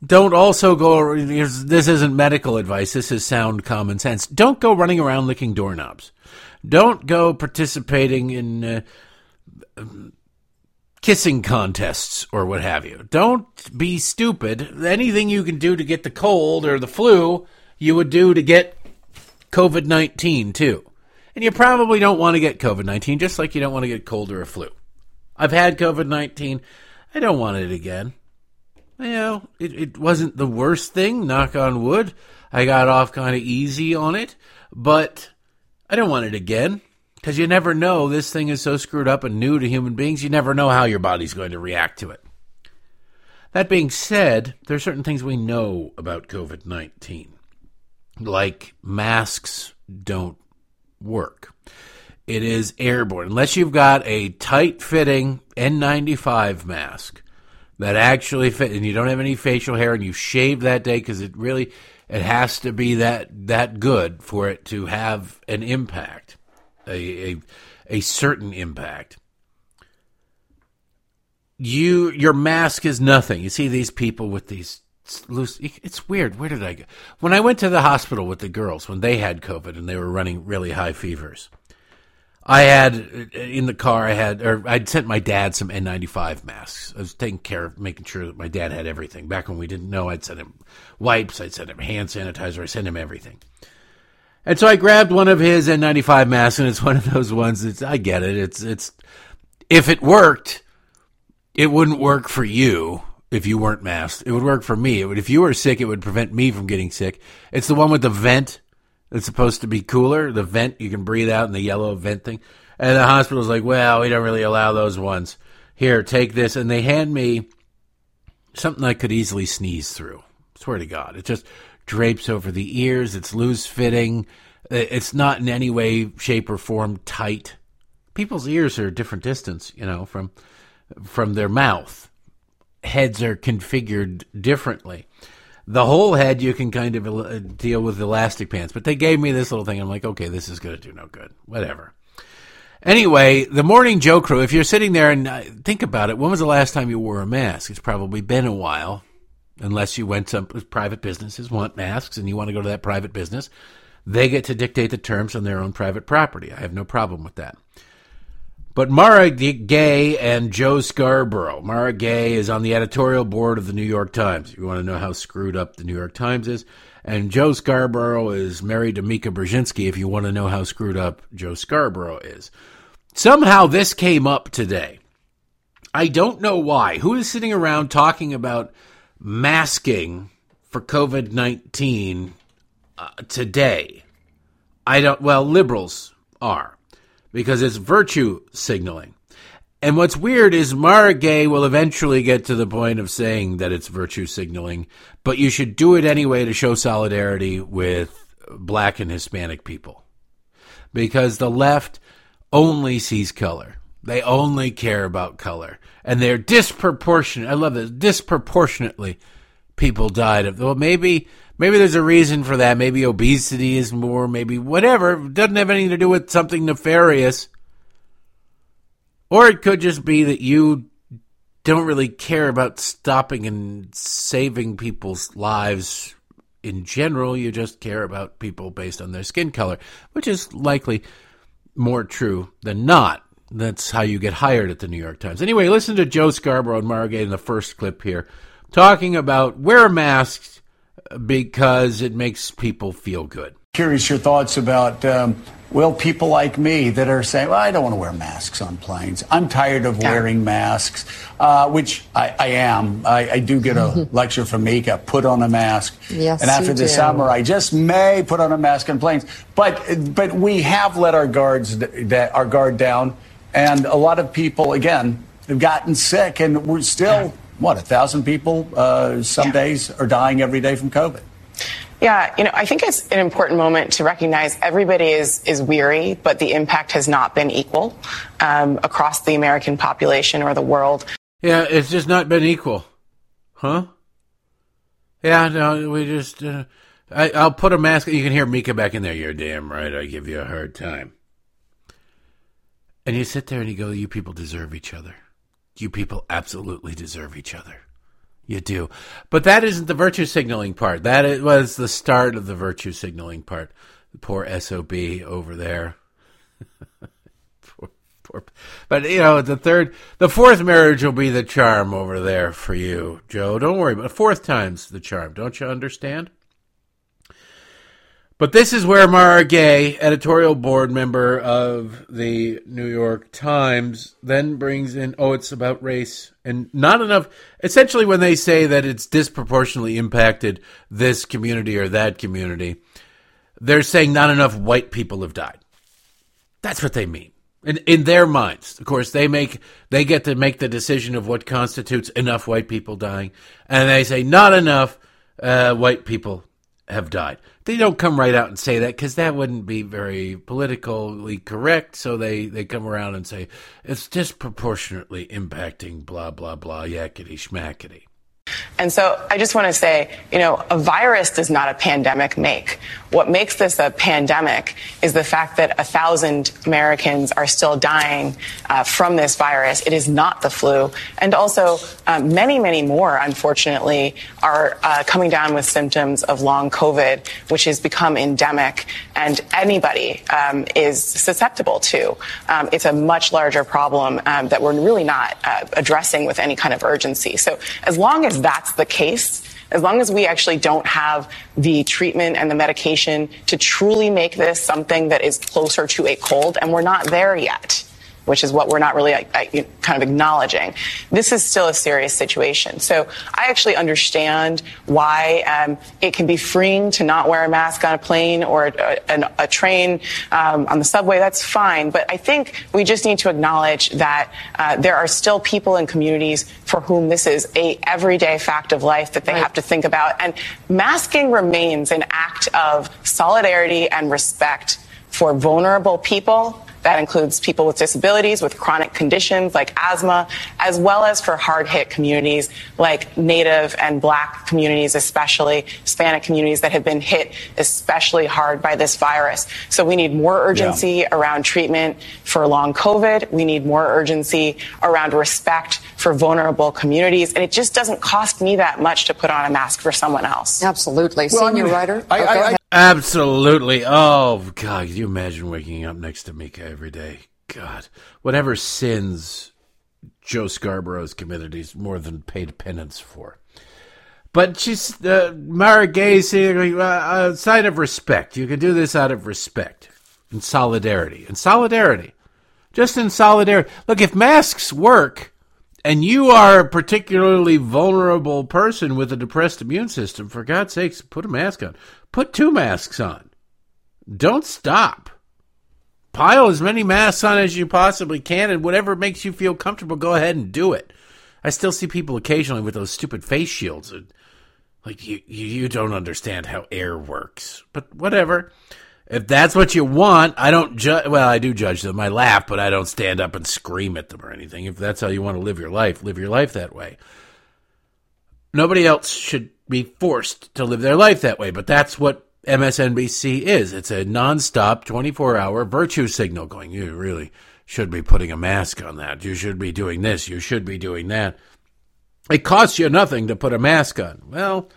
don't also go, this isn't medical advice. This is sound common sense. Don't go running around licking doorknobs. Don't go participating in uh, kissing contests or what have you. Don't be stupid. Anything you can do to get the cold or the flu, you would do to get COVID nineteen too. And you probably don't want to get COVID nineteen, just like you don't want to get cold or a flu. I've had COVID nineteen. I don't want it again. You know, it, it wasn't the worst thing, knock on wood. I got off kind of easy on it, but I don't want it again because you never know. This thing is so screwed up and new to human beings, you never know how your body's going to react to it. That being said, there are certain things we know about COVID nineteen, like masks don't work. It is airborne. Unless you've got a tight-fitting N ninety-five mask that actually fit, and you don't have any facial hair, and you shave that day because it really, it has to be that that good for it to have an impact, a a, a certain impact. You your mask is nothing. You see these people with these loose. It's weird. Where did I go? When I went to the hospital with the girls when they had COVID and they were running really high fevers, I had in the car, I had, or I'd sent my dad some N ninety-five masks. I was taking care of making sure that my dad had everything. Back when we didn't know, I'd sent him wipes, I'd sent him hand sanitizer, I sent him everything. And so I grabbed one of his N ninety-five masks, and it's one of those ones that's, I get it. It's, it's, if it worked, it wouldn't work for you if you weren't masked. It would work for me. It would, if you were sick, it would prevent me from getting sick. It's the one with the vent that's supposed to be cooler. The vent you can breathe out, and the yellow vent thing. And the hospital's like, well, we don't really allow those ones. Here, take this. And they hand me something I could easily sneeze through. Swear to God. It just drapes over the ears. It's loose-fitting. It's not in any way, shape, or form tight. People's ears are a different distance, you know, from from their mouth. Heads are configured differently. The whole head you can kind of deal with elastic pants. But they gave me this little thing. I'm like, okay, this is going to do no good. Whatever. Anyway, the Morning Joe crew, if you're sitting there and think about it, when was the last time you wore a mask? It's probably been a while, unless you went to private businesses want masks and you want to go to that private business. They get to dictate the terms on their own private property. I have no problem with that. But Mara Gay and Joe Scarborough. Mara Gay is on the editorial board of the New York Times. If you want to know how screwed up the New York Times is. And Joe Scarborough is married to Mika Brzezinski, if you want to know how screwed up Joe Scarborough is. Somehow this came up today. I don't know why. Who is sitting around talking about masking for COVID nineteen uh, today? I don't, well, liberals are. Because it's virtue signaling. And what's weird is Mara Gay will eventually get to the point of saying that it's virtue signaling, but you should do it anyway to show solidarity with black and Hispanic people. Because the left only sees color. They only care about color. And they're disproportionate. I love this. Disproportionately, people died of, well, maybe... Maybe there's a reason for that. Maybe obesity is more, maybe whatever. It doesn't have anything to do with something nefarious. Or it could just be that you don't really care about stopping and saving people's lives in general. You just care about people based on their skin color, which is likely more true than not. That's how you get hired at the New York Times. Anyway, listen to Joe Scarborough and Mara Gay in the first clip here, talking about wear masks, because it makes people feel good. Curious your thoughts about, um, well, people like me that are saying, well, I don't want to wear masks on planes. I'm tired of wearing masks, uh, which I, I am. I, I do get a lecture from Mika, put on a mask. Yes, and after the summer, I just may put on a mask on planes. But but we have let our, guards, our guard down, and a lot of people, again, have gotten sick, and we're still... What, a thousand people uh, some yeah. days are dying every day from COVID? Yeah, you know, I think it's an important moment to recognize everybody is, is weary, but the impact has not been equal um, across the American population or the world. Yeah, it's just not been equal. Huh? Yeah, no, we just, uh, I, I'll put a mask. You can hear Mika back in there. You're damn right. I give you a hard time. And you sit there and you go, you people deserve each other. You people absolutely deserve each other. You do. But that isn't the virtue signaling part. That was the start of the virtue signaling part. The poor S O B over there. poor, poor. But, you know, the third, the fourth marriage will be the charm over there for you, Joe. Don't worry about it. Fourth time's the charm. Don't you understand? But this is where Mara Gay, editorial board member of the New York Times, then brings in, oh, it's about race. And not enough, essentially when they say that it's disproportionately impacted this community or that community, they're saying not enough white people have died. That's what they mean. In, in their minds, of course, they make they get to make the decision of what constitutes enough white people dying. And they say not enough uh, white people have died. They don't come right out and say that because that wouldn't be very politically correct. So they, they come around and say, it's disproportionately impacting blah, blah, blah, yakety schmackety. And so I just want to say, you know, a virus does not a pandemic make. What makes this a pandemic is the fact that a thousand Americans are still dying uh, from this virus. It is not the flu. And also uh, many, many more, unfortunately, are uh, coming down with symptoms of long COVID, which has become endemic and anybody um, is susceptible to. Um, it's a much larger problem um, that we're really not uh, addressing with any kind of urgency. So as long as that's the case, As long as we actually don't have the treatment and the medication to truly make this something that is closer to a cold, and we're not there yet, which is what we're not really kind of acknowledging, this is still a serious situation. So I actually understand why um, it can be freeing to not wear a mask on a plane or a, a, a train, um, on the subway. That's fine. But I think we just need to acknowledge that uh, there are still people in communities for whom this is a everyday fact of life that they right. have to think about. And masking remains an act of solidarity and respect for vulnerable people. That includes people with disabilities, with chronic conditions like asthma, as well as for hard-hit communities like Native and Black communities, especially Hispanic communities that have been hit especially hard by this virus. So we need more urgency yeah. around treatment for long COVID. We need more urgency around respect for vulnerable communities. And it just doesn't cost me that much to put on a mask for someone else. Absolutely. Well, Senior I mean, writer. I, okay. I, I, Absolutely. Oh, God, can you imagine waking up next to Mika every day? God, whatever sins Joe Scarborough's committed, he's more than paid penance for. But she's, uh, Mara Gay saying, uh, it's out of respect. You can do this out of respect and solidarity. And solidarity. Just in solidarity. Look, if masks work and you are a particularly vulnerable person with a depressed immune system, for God's sakes, put a mask on. Put two masks on. Don't stop. Pile as many masks on as you possibly can, and whatever makes you feel comfortable, go ahead and do it. I still see people occasionally with those stupid face shields. And, like, you, you, you don't understand how air works. But whatever. If that's what you want, I don't judge. Well, I do judge them. I laugh, but I don't stand up and scream at them or anything. If that's how you want to live your life, live your life that way. Nobody else should be forced to live their life that way, but that's what M S N B C is. It's a nonstop twenty-four hour virtue signal going, you really should be putting a mask on that. You should be doing this. You should be doing that. It costs you nothing to put a mask on. Well,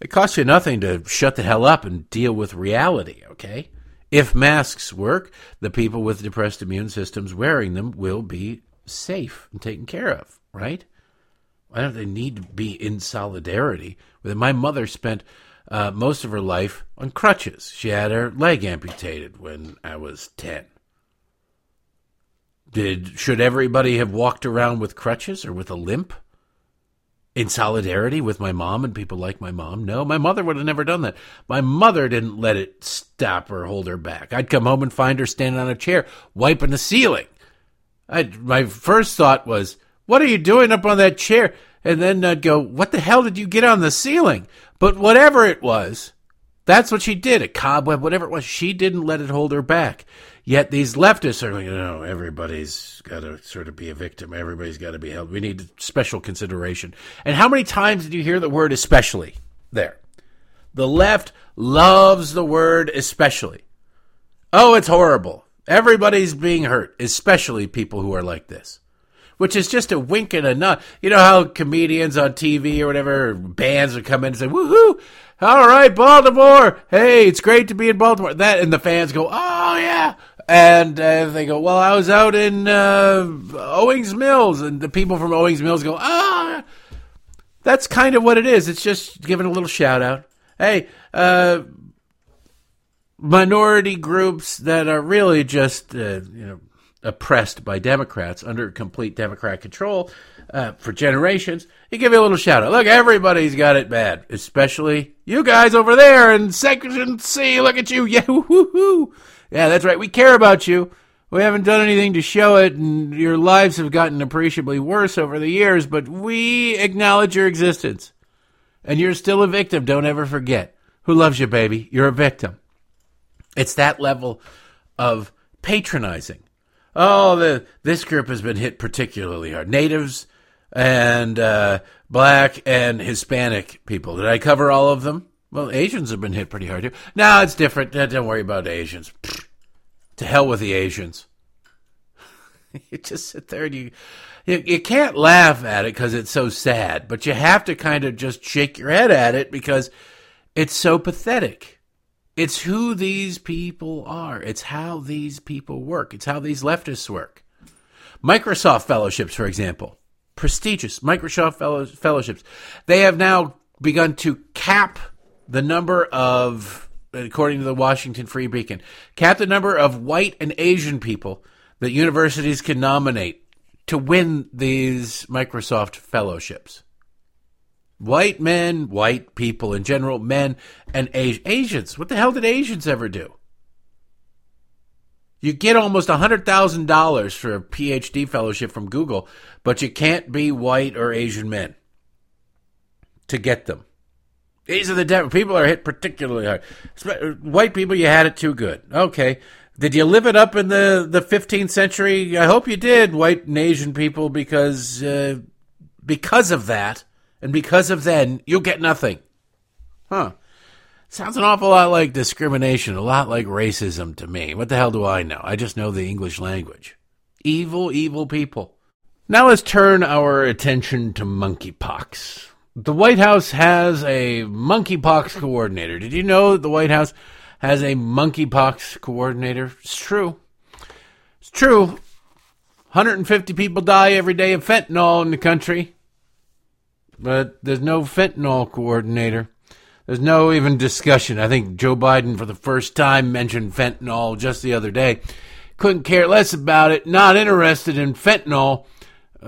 it costs you nothing to shut the hell up and deal with reality, okay? If masks work, the people with depressed immune systems wearing them will be safe and taken care of, right? Why don't they need to be in solidarity? My mother spent uh, most of her life on crutches. She had her leg amputated when I was ten. Did should everybody have walked around with crutches or with a limp in solidarity with my mom and people like my mom? No, my mother would have never done that. My mother didn't let it stop or hold her back. I'd come home and find her standing on a chair, wiping the ceiling. I'd, my first thought was, what are you doing up on that chair? And then I'd go, what the hell did you get on the ceiling? But whatever it was, that's what she did. A cobweb, whatever it was, she didn't let it hold her back. Yet these leftists are like, you know, everybody's got to sort of be a victim. Everybody's got to be held. We need special consideration. And how many times did you hear the word especially there? The left loves the word especially. Oh, it's horrible. Everybody's being hurt, especially people who are like this. Which is just a wink and a nod. You know how comedians on T V or whatever, bands would come in and say, woohoo, all right, Baltimore. Hey, it's great to be in Baltimore. That, and the fans go, oh, yeah. And uh, they go, well, I was out in uh, Owings Mills. And the people from Owings Mills go, ah. That's kind of what it is. It's just giving a little shout out. Hey, uh, minority groups that are really just, uh, you know, oppressed by Democrats under complete Democrat control uh, for generations, you give you a little shout out. Look, everybody's got it bad, especially you guys over there in Section C. Look at you. Yeah, woo-hoo-hoo. Yeah, that's right. We care about you. We haven't done anything to show it, and your lives have gotten appreciably worse over the years, but we acknowledge your existence. And you're still a victim. Don't ever forget. Who loves you, baby? You're a victim. It's that level of patronizing. Oh, the, this group has been hit particularly hard. Natives and uh, Black and Hispanic people. Did I cover all of them? Well, Asians have been hit pretty hard, too. No, it's different. Don't worry about Asians. Pfft. To hell with the Asians. You just sit there and you, you, you can't laugh at it because it's so sad, but you have to kind of just shake your head at it because it's so pathetic. It's who these people are. It's how these people work. It's how these leftists work. Microsoft fellowships, for example, prestigious Microsoft fellows, fellowships. They have now begun to cap the number of, according to the Washington Free Beacon, cap the number of white and Asian people that universities can nominate to win these Microsoft fellowships. White men, white people in general, men, and Asi- Asians. What the hell did Asians ever do? You get almost one hundred thousand dollars for a P H D fellowship from Google, but you can't be white or Asian men to get them. These are the de- people are hit particularly hard. White people, you had it too good. Okay. Did you live it up in the, the fifteenth century? I hope you did, white and Asian people, because uh, because of that, and because of then, you get nothing. Huh. Sounds an awful lot like discrimination, a lot like racism to me. What the hell do I know? I just know the English language. Evil, evil people. Now let's turn our attention to monkeypox. The White House has a monkeypox coordinator. Did you know that the White House has a monkeypox coordinator? It's true. It's true. one hundred fifty people die every day of fentanyl in the country. But there's no fentanyl coordinator. There's no even discussion. I think Joe Biden, for the first time, mentioned fentanyl just the other day. Couldn't care less about it. Not interested in fentanyl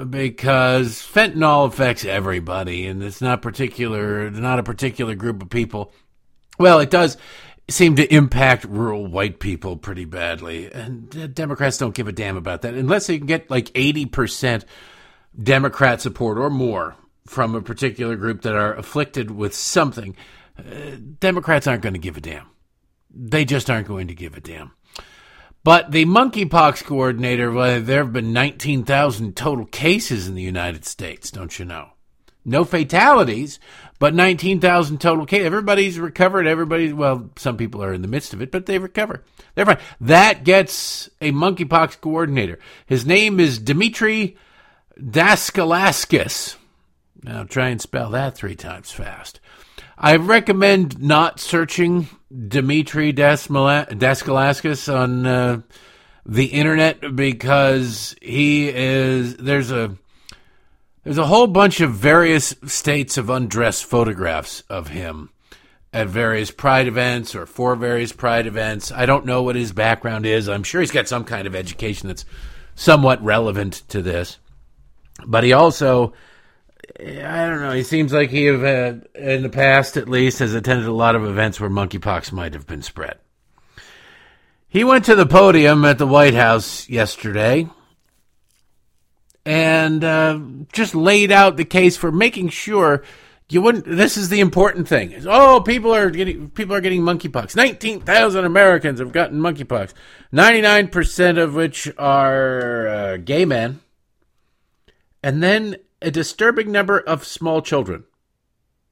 because fentanyl affects everybody, and it's not particular, not a particular group of people. Well, it does seem to impact rural white people pretty badly, and Democrats don't give a damn about that unless they can get like eighty percent Democrat support or more from a particular group that are afflicted with something. Uh, Democrats aren't going to give a damn. They just aren't going to give a damn. But the monkeypox coordinator, well, there have been nineteen thousand total cases in the United States, don't you know? No fatalities, but nineteen thousand total cases. Everybody's recovered. Everybody's, well, some people are in the midst of it, but they recover. They're fine. That gets a monkeypox coordinator. His name is Dimitri Daskalakis. Now try and spell that three times fast. I recommend not searching Dimitri Daskalakis on uh, the internet, because he is there's a there's a whole bunch of various states of undress photographs of him at various pride events or for various pride events. I don't know what his background is. I'm sure he's got some kind of education that's somewhat relevant to this, but he also, I don't know, he seems like he, have had, in the past at least, has attended a lot of events where monkeypox might have been spread. He went to the podium at the White House yesterday and uh, just laid out the case for making sure you wouldn't, this is the important thing, is, oh, people are getting people are getting monkeypox. nineteen thousand Americans have gotten monkeypox, ninety-nine percent of which are uh, gay men. And then a disturbing number of small children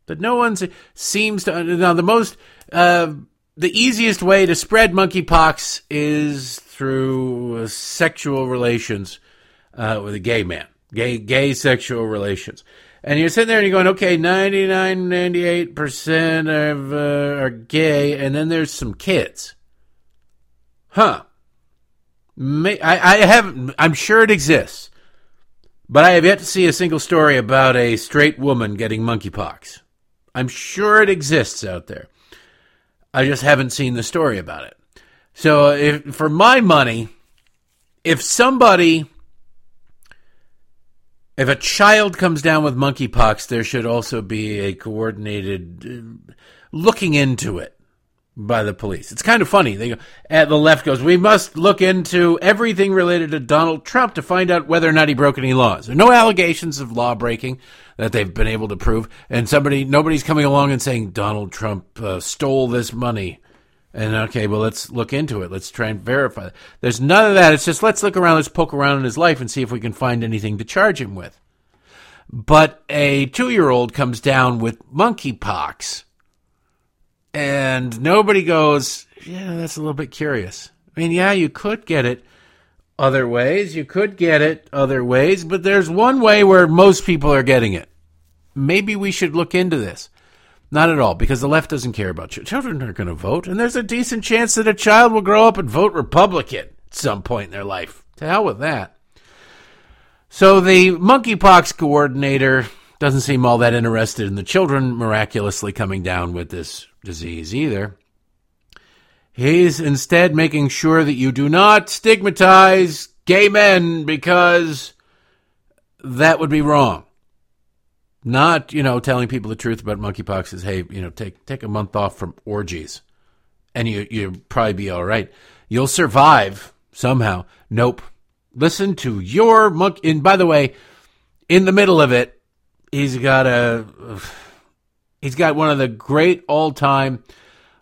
that no one seems to. Now, the most, uh, the easiest way to spread monkeypox is through sexual relations uh, with a gay man, gay, gay sexual relations. And you're sitting there and you're going, okay, ninety-nine, ninety-eight percent of, uh, are gay, and then there's some kids. Huh. May, I, I haven't, I'm sure it exists. But I have yet to see a single story about a straight woman getting monkeypox. I'm sure it exists out there. I just haven't seen the story about it. So if, for my money, if somebody, if a child comes down with monkeypox, there should also be a coordinated looking into it by the police. It's kind of funny. They go, at the left goes, we must look into everything related to Donald Trump to find out whether or not he broke any laws. There are no allegations of law breaking that they've been able to prove. And somebody, nobody's coming along and saying Donald Trump uh, stole this money. And okay, well, let's look into it. Let's try and verify that. There's none of that. It's just, let's look around, let's poke around in his life and see if we can find anything to charge him with. But a two-year-old comes down with monkeypox, and nobody goes, yeah, that's a little bit curious. I mean, yeah, you could get it other ways. You could get it other ways. But there's one way where most people are getting it. Maybe we should look into this. Not at all, because the left doesn't care about you. Children aren't going to vote. And there's a decent chance that a child will grow up and vote Republican at some point in their life. To hell with that. So the monkeypox coordinator doesn't seem all that interested in the children miraculously coming down with this disease either. He's instead making sure that you do not stigmatize gay men because that would be wrong. Not, you know, telling people the truth about monkeypox is, hey, you know, take take a month off from orgies and you, you'll probably be all right. You'll survive somehow. Nope. Listen to your monk. And by the way, in the middle of it, he's got a, he's got one of the great all-time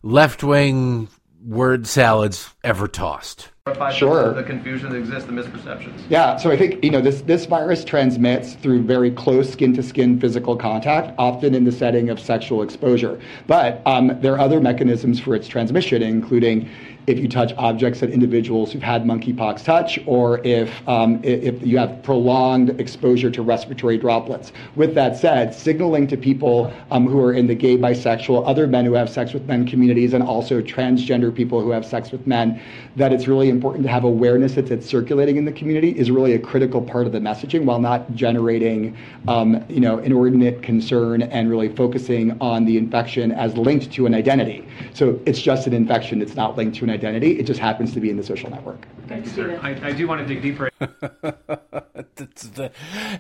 left-wing word salads ever tossed. Sure. The confusion that exists, the misperceptions. Yeah, so I think, you know, this, this virus transmits through very close skin-to-skin physical contact, often in the setting of sexual exposure. But um, there are other mechanisms for its transmission, including if you touch objects that individuals who've had monkeypox touch, or if um, if you have prolonged exposure to respiratory droplets. With that said, signaling to people um, who are in the gay, bisexual, other men who have sex with men communities, and also transgender people who have sex with men, that it's really important important to have awareness that it's circulating in the community is really a critical part of the messaging, while not generating, um, you know, inordinate concern and really focusing on the infection as linked to an identity. So it's just an infection. It's not linked to an identity. It just happens to be in the social network. Thank you, sir. I, I do want to dig deeper. it's, the,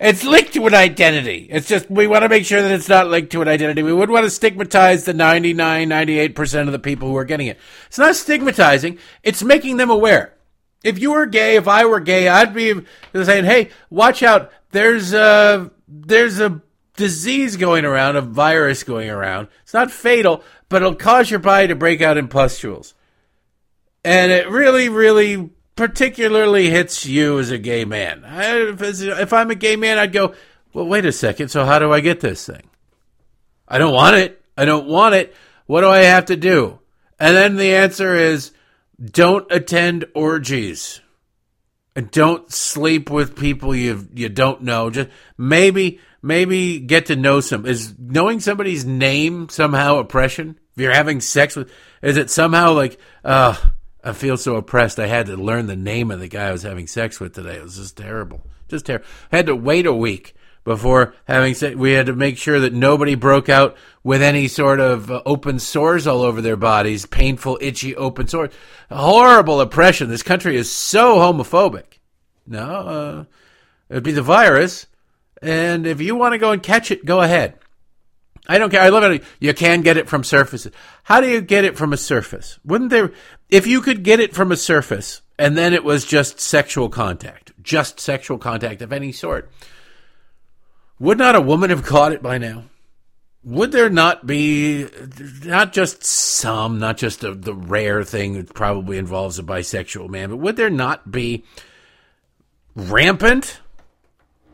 it's linked to an identity. It's just we want to make sure that it's not linked to an identity. We wouldn't want to stigmatize the ninety-nine, ninety-eight percent of the people who are getting it. It's not stigmatizing. It's making them aware. If you were gay, if I were gay, I'd be saying, hey, watch out. There's a, there's a disease going around, a virus going around. It's not fatal, but it'll cause your body to break out in pustules. And it really, really particularly hits you as a gay man. I, if I'm a gay man, I'd go, well, wait a second. So how do I get this thing? I don't want it. I don't want it. What do I have to do? And then the answer is, don't attend orgies and don't sleep with people you you don't know. Just maybe maybe get to know some. Is knowing somebody's name somehow oppression? If you're having sex with, is it somehow like, uh, I feel so oppressed. I had to learn the name of the guy I was having sex with today. It was just terrible. Just terrible. I had to wait a week before having sex. We had to make sure that nobody broke out with any sort of uh, open sores all over their bodies, painful, itchy, open sores. Horrible oppression. This country is so homophobic. No, uh, it would be the virus. And if you want to go and catch it, go ahead. I don't care. I love it. You can get it from surfaces. How do you get it from a surface? Wouldn't there, if you could get it from a surface and then it was just sexual contact, just sexual contact of any sort, would not a woman have caught it by now? Would there not be, not just some, not just a, the rare thing that probably involves a bisexual man, but would there not be rampant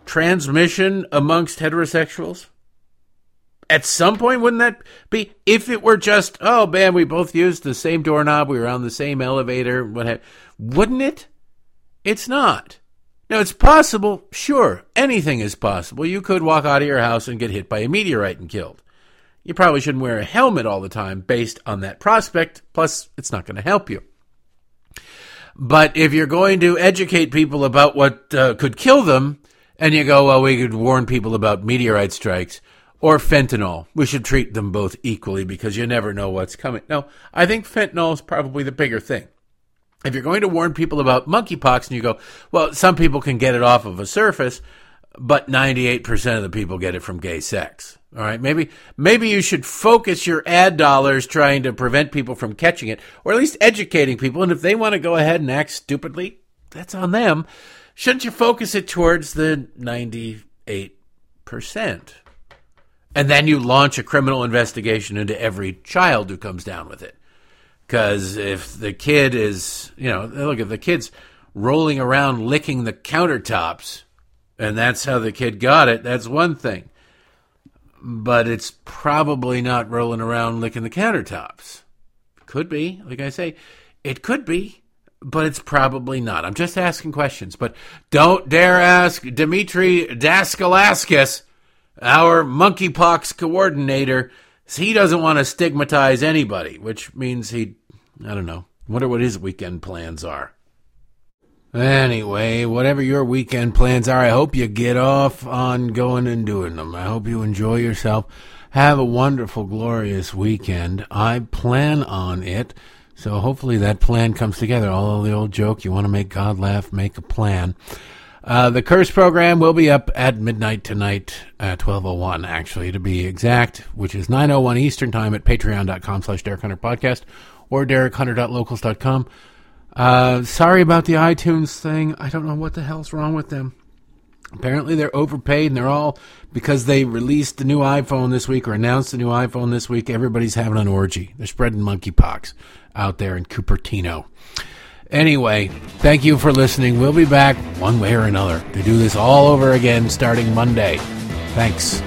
transmission amongst heterosexuals? At some point, wouldn't that be, if it were just, oh man, we both used the same doorknob, we were on the same elevator, what have, wouldn't it? It's not. Now, it's possible, sure, anything is possible. You could walk out of your house and get hit by a meteorite and killed. You probably shouldn't wear a helmet all the time based on that prospect, plus it's not going to help you. But if you're going to educate people about what uh, could kill them, and you go, well, we could warn people about meteorite strikes or fentanyl, we should treat them both equally because you never know what's coming. No, I think fentanyl is probably the bigger thing. If you're going to warn people about monkeypox and you go, well, some people can get it off of a surface, but ninety-eight percent of the people get it from gay sex. All right, maybe maybe you should focus your ad dollars trying to prevent people from catching it, or at least educating people. And if they want to go ahead and act stupidly, that's on them. Shouldn't you focus it towards the ninety-eight percent? And then you launch a criminal investigation into every child who comes down with it. Because if the kid is, you know, look, if the kid's rolling around licking the countertops and that's how the kid got it, that's one thing. But it's probably not rolling around licking the countertops. Could be, like I say, it could be, but it's probably not. I'm just asking questions. But don't dare ask Dimitri Daskalakis, our monkeypox coordinator. He doesn't want to stigmatize anybody, which means he, I don't know, wonder what his weekend plans are. Anyway, whatever your weekend plans are, I hope you get off on going and doing them. I hope you enjoy yourself. Have a wonderful, glorious weekend. I plan on it, so hopefully that plan comes together. Although the old joke, you want to make God laugh, make a plan. Uh, the Curse program will be up at midnight tonight, uh, twelve oh one actually, to be exact, which is nine oh one Eastern Time at patreon.com slash Derek Hunter Podcast or derek hunter dot locals dot com. Uh, sorry about the iTunes thing. I don't know what the hell's wrong with them. Apparently they're overpaid, and they're all, because they released the new iPhone this week, or announced the new iPhone this week, everybody's having an orgy. They're spreading monkeypox out there in Cupertino. Anyway, thank you for listening. We'll be back one way or another to do this all over again starting Monday. Thanks.